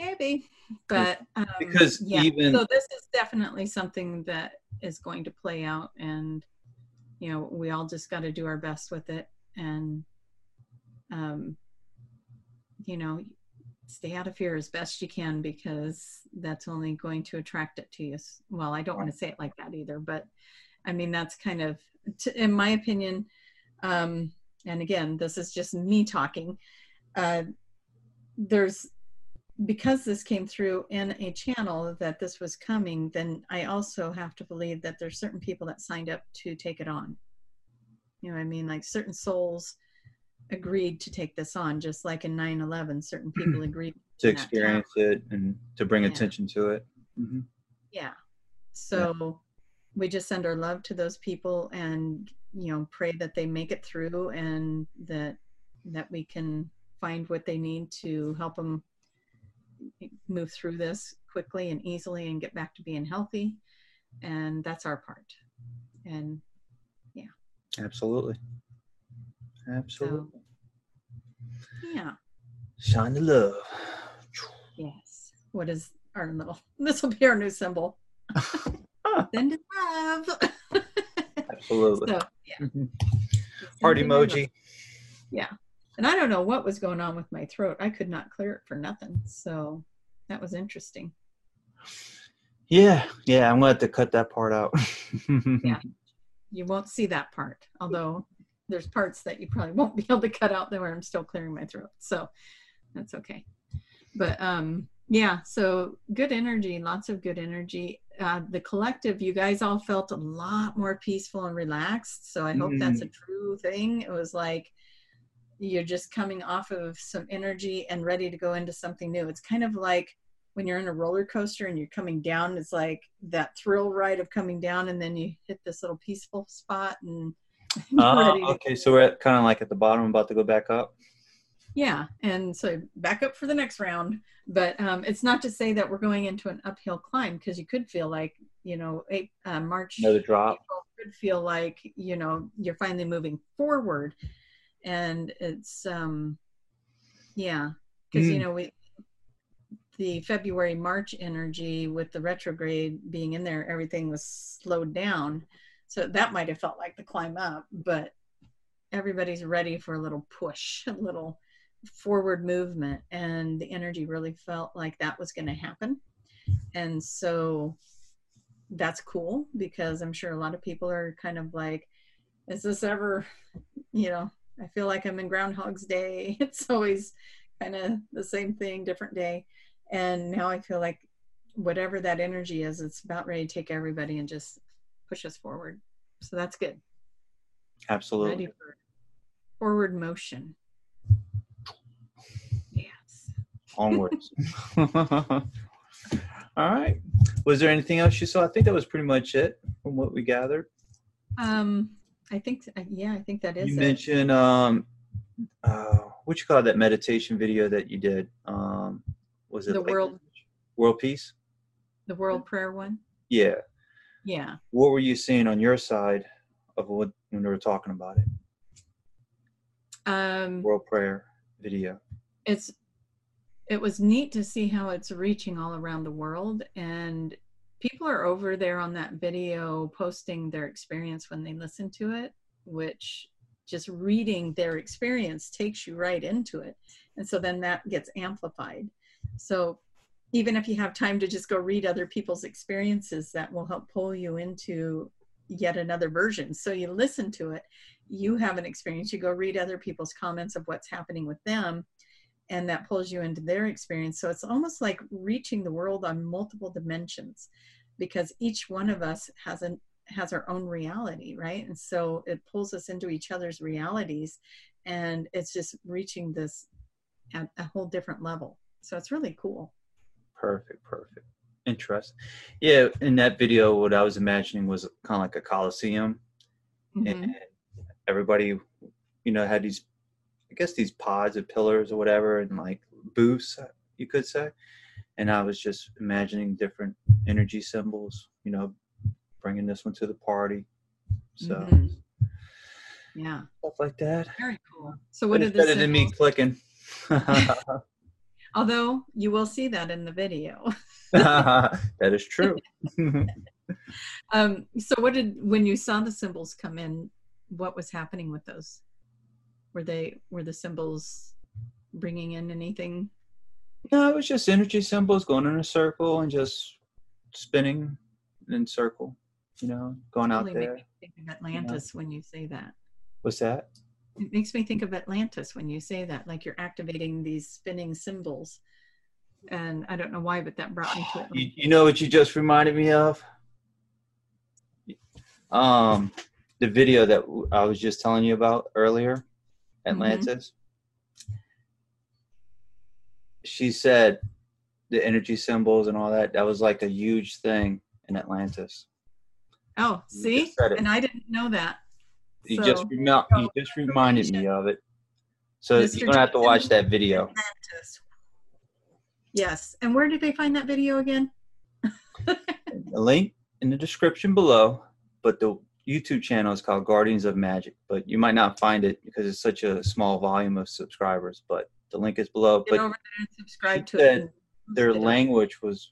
Maybe, but because yeah. So this is definitely something that is going to play out, and you know, we all just got to do our best with it. And, you know, stay out of fear as best you can, because that's only going to attract it to you. Well, I don't want to say it like that either, but I mean, that's kind of, in my opinion, and again, this is just me talking, because this came through in a channel that this was coming, then I also have to believe that there's certain people that signed up to take it on. You know what I mean? Like certain souls agreed to take this on, just like in 9/11, certain people agreed to experience it and to bring attention to it. Mm-hmm. Yeah. So we just send our love to those people and, you know, pray that they make it through and that we can find what they need to help them move through this quickly and easily and get back to being healthy. And that's our part. And absolutely. Absolutely. So, yeah. Shine the love. Yes. What is our little, this will be our new symbol. Send it love. Absolutely. So, yeah. Heart emoji. Yeah. And I don't know what was going on with my throat. I could not clear it for nothing. So that was interesting. Yeah. Yeah. I'm going to have to cut that part out. Yeah. You won't see that part, although there's parts that you probably won't be able to cut out there where I'm still clearing my throat. So that's okay. But yeah, so good energy, lots of good energy. The collective, you guys all felt a lot more peaceful and relaxed. So I hope that's a true thing. It was like, you're just coming off of some energy and ready to go into something new. It's kind of like when you're in a roller coaster and you're coming down, it's like that thrill ride of coming down, and then you hit this little peaceful spot. And okay, so we're kind of like at the bottom, about to go back up. Yeah, and so back up for the next round. But it's not to say that we're going into an uphill climb, because you could feel like, you know, March, another drop. Could feel like, you know, you're finally moving forward, and it's yeah, because you know we. the February-March energy with the retrograde being in there, everything was slowed down. So that might have felt like the climb up, but everybody's ready for a little push, a little forward movement. And the energy really felt like that was going to happen. And so that's cool, because I'm sure a lot of people are kind of like, is this ever, you know, I feel like I'm in Groundhog's Day. It's always kind of the same thing, different day. And now I feel like whatever that energy is, it's about ready to take everybody and just push us forward. So that's good. Absolutely. Ready for forward motion. Yes. Onwards. All right. Was there anything else you saw? I think that was pretty much it from what we gathered. I think, yeah, I think that is it. You mentioned, what you call that meditation video that you did? Was it the world peace? The world prayer one? Yeah. Yeah. What were you seeing on your side of what, when we were talking about it? World prayer video. It was neat to see how it's reaching all around the world, and people are over there on that video posting their experience when they listen to it, which just reading their experience takes you right into it. And so then that gets amplified. So even if you have time to just go read other people's experiences, that will help pull you into yet another version. So you listen to it, you have an experience, you go read other people's comments of what's happening with them, and that pulls you into their experience. So it's almost like reaching the world on multiple dimensions, because each one of us has our own reality, right? And so it pulls us into each other's realities, and it's just reaching this at a whole different level. So it's really cool. Perfect, perfect. Interesting. Yeah, in that video, what I was imagining was kind of like a Coliseum. Mm-hmm. And everybody, you know, had these, I guess these pods or pillars or whatever, and like booths, you could say. And I was just imagining different energy symbols, you know, bringing this one to the party. So, mm-hmm. Yeah. Stuff like that. Very cool. So what did this better than me clicking. Although you will see that in the video. That is true. So what did, when you saw the symbols come in, what was happening with those? Were the symbols bringing in anything? No, it was just energy symbols going in a circle and just spinning in circle, you know, going out there. It makes me think of Atlantis, you know? When you say that. What's that? It makes me think of Atlantis when you say that, like you're activating these spinning symbols. And I don't know why, but that brought me to it. You know what you just reminded me of? The video that I was just telling you about earlier. Atlantis. Mm-hmm. She said the energy symbols and all that, that was like a huge thing in Atlantis. Oh, see? And I didn't know that. You, so, you just reminded me of it. So Mr. you're going to have to watch that video. Atlantis. Yes. And where did they find that video again? The link in the description below, but the YouTube channel is called Guardians of Magic, but you might not find it because it's such a small volume of subscribers, but the link is below. Get over there and subscribe to it. Their language was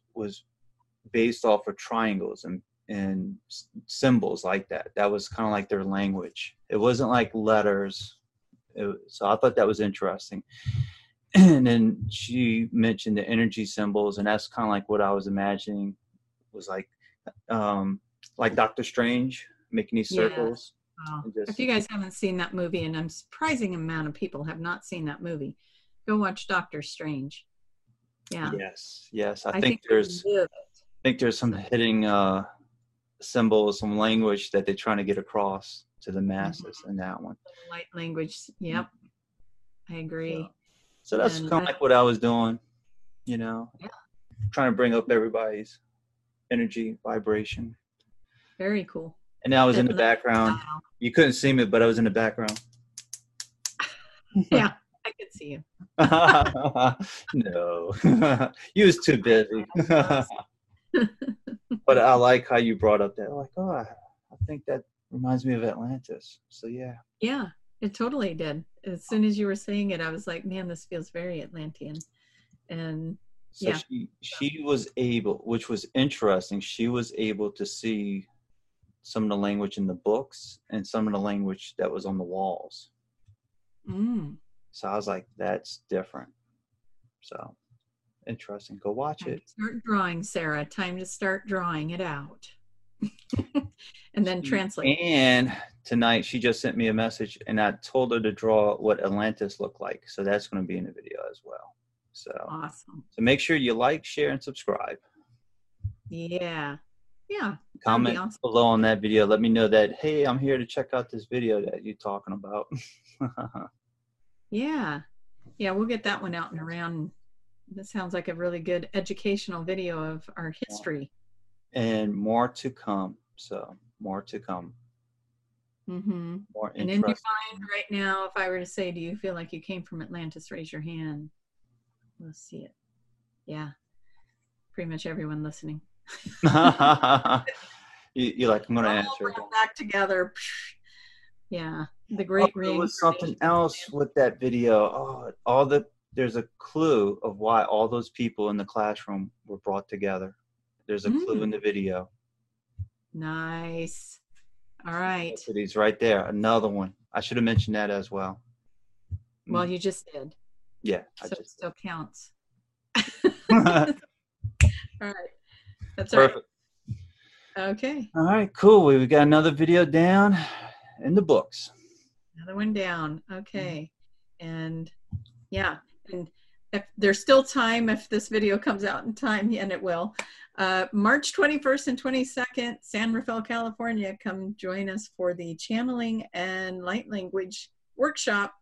based off of triangles and symbols like that. That was kind of like their language. It wasn't like letters. So I thought that was interesting. And then she mentioned the energy symbols, and that's kind of like what I was imagining was like Dr. Strange. Making these circles. Yeah. Oh. If you guys haven't seen that movie, and I'm surprising amount of people have not seen that movie, go watch Dr. Strange. Yeah. Yes. Yes. I think there's some hidden symbols, some language that they're trying to get across to the masses in that one. Light language. Yep. I agree. Yeah. So that's kind of like what I was doing, you know, trying to bring up everybody's energy, vibration. Very cool. And I was in the background. You couldn't see me, but I was in the background. Yeah, I could see you. No, you was too busy. But I like how you brought up that. Like, oh, I think that reminds me of Atlantis. So yeah. Yeah, it totally did. As soon as you were saying it, I was like, man, this feels very Atlantean. And So yeah. She was able, which was interesting, she was able to see some of the language in the books and some of the language that was on the walls. Mm. So I was like, that's different. So interesting. Go watch it. Start drawing, Sarah. Time to start drawing it out. And then translate. And tonight she just sent me a message and I told her to draw what Atlantis looked like. So that's going to be in the video as well. So awesome. So make sure you like, share, and subscribe. Yeah. Yeah. Comment awesome. Below on that video. Let me know that, hey, I'm here to check out this video that you're talking about. Yeah. Yeah, we'll get that one out and around. This sounds like a really good educational video of our history. And more to come. So more to come. Mm-hmm. More and in your mind right now, if I were to say, do you feel like you came from Atlantis? Raise your hand. We'll see it. Yeah. Pretty much everyone listening. You're like, I'm going to answer it. Back together. Yeah. The great ring. There was something else with that video. Oh, there's a clue of why all those people in the classroom were brought together. There's a clue in the video. Nice. All right. He's right there. Another one. I should have mentioned that as well. Well, you just did. Yeah. So it still counts. All right. That's perfect. All right. Okay. All right. Cool. We've got another video down in the books. Another one down. Okay. And yeah. And if there's still time, if this video comes out in time, and it will, March 21st and 22nd, San Rafael, California, come join us for the Channeling and Light Language workshop.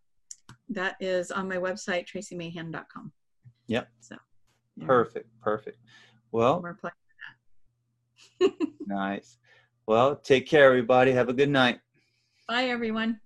That is on my website, tracymahan.com. Yep. So, yeah. Perfect. Perfect. Well, we're playing for that. Nice. Well, take care, everybody. Have a good night. Bye, everyone.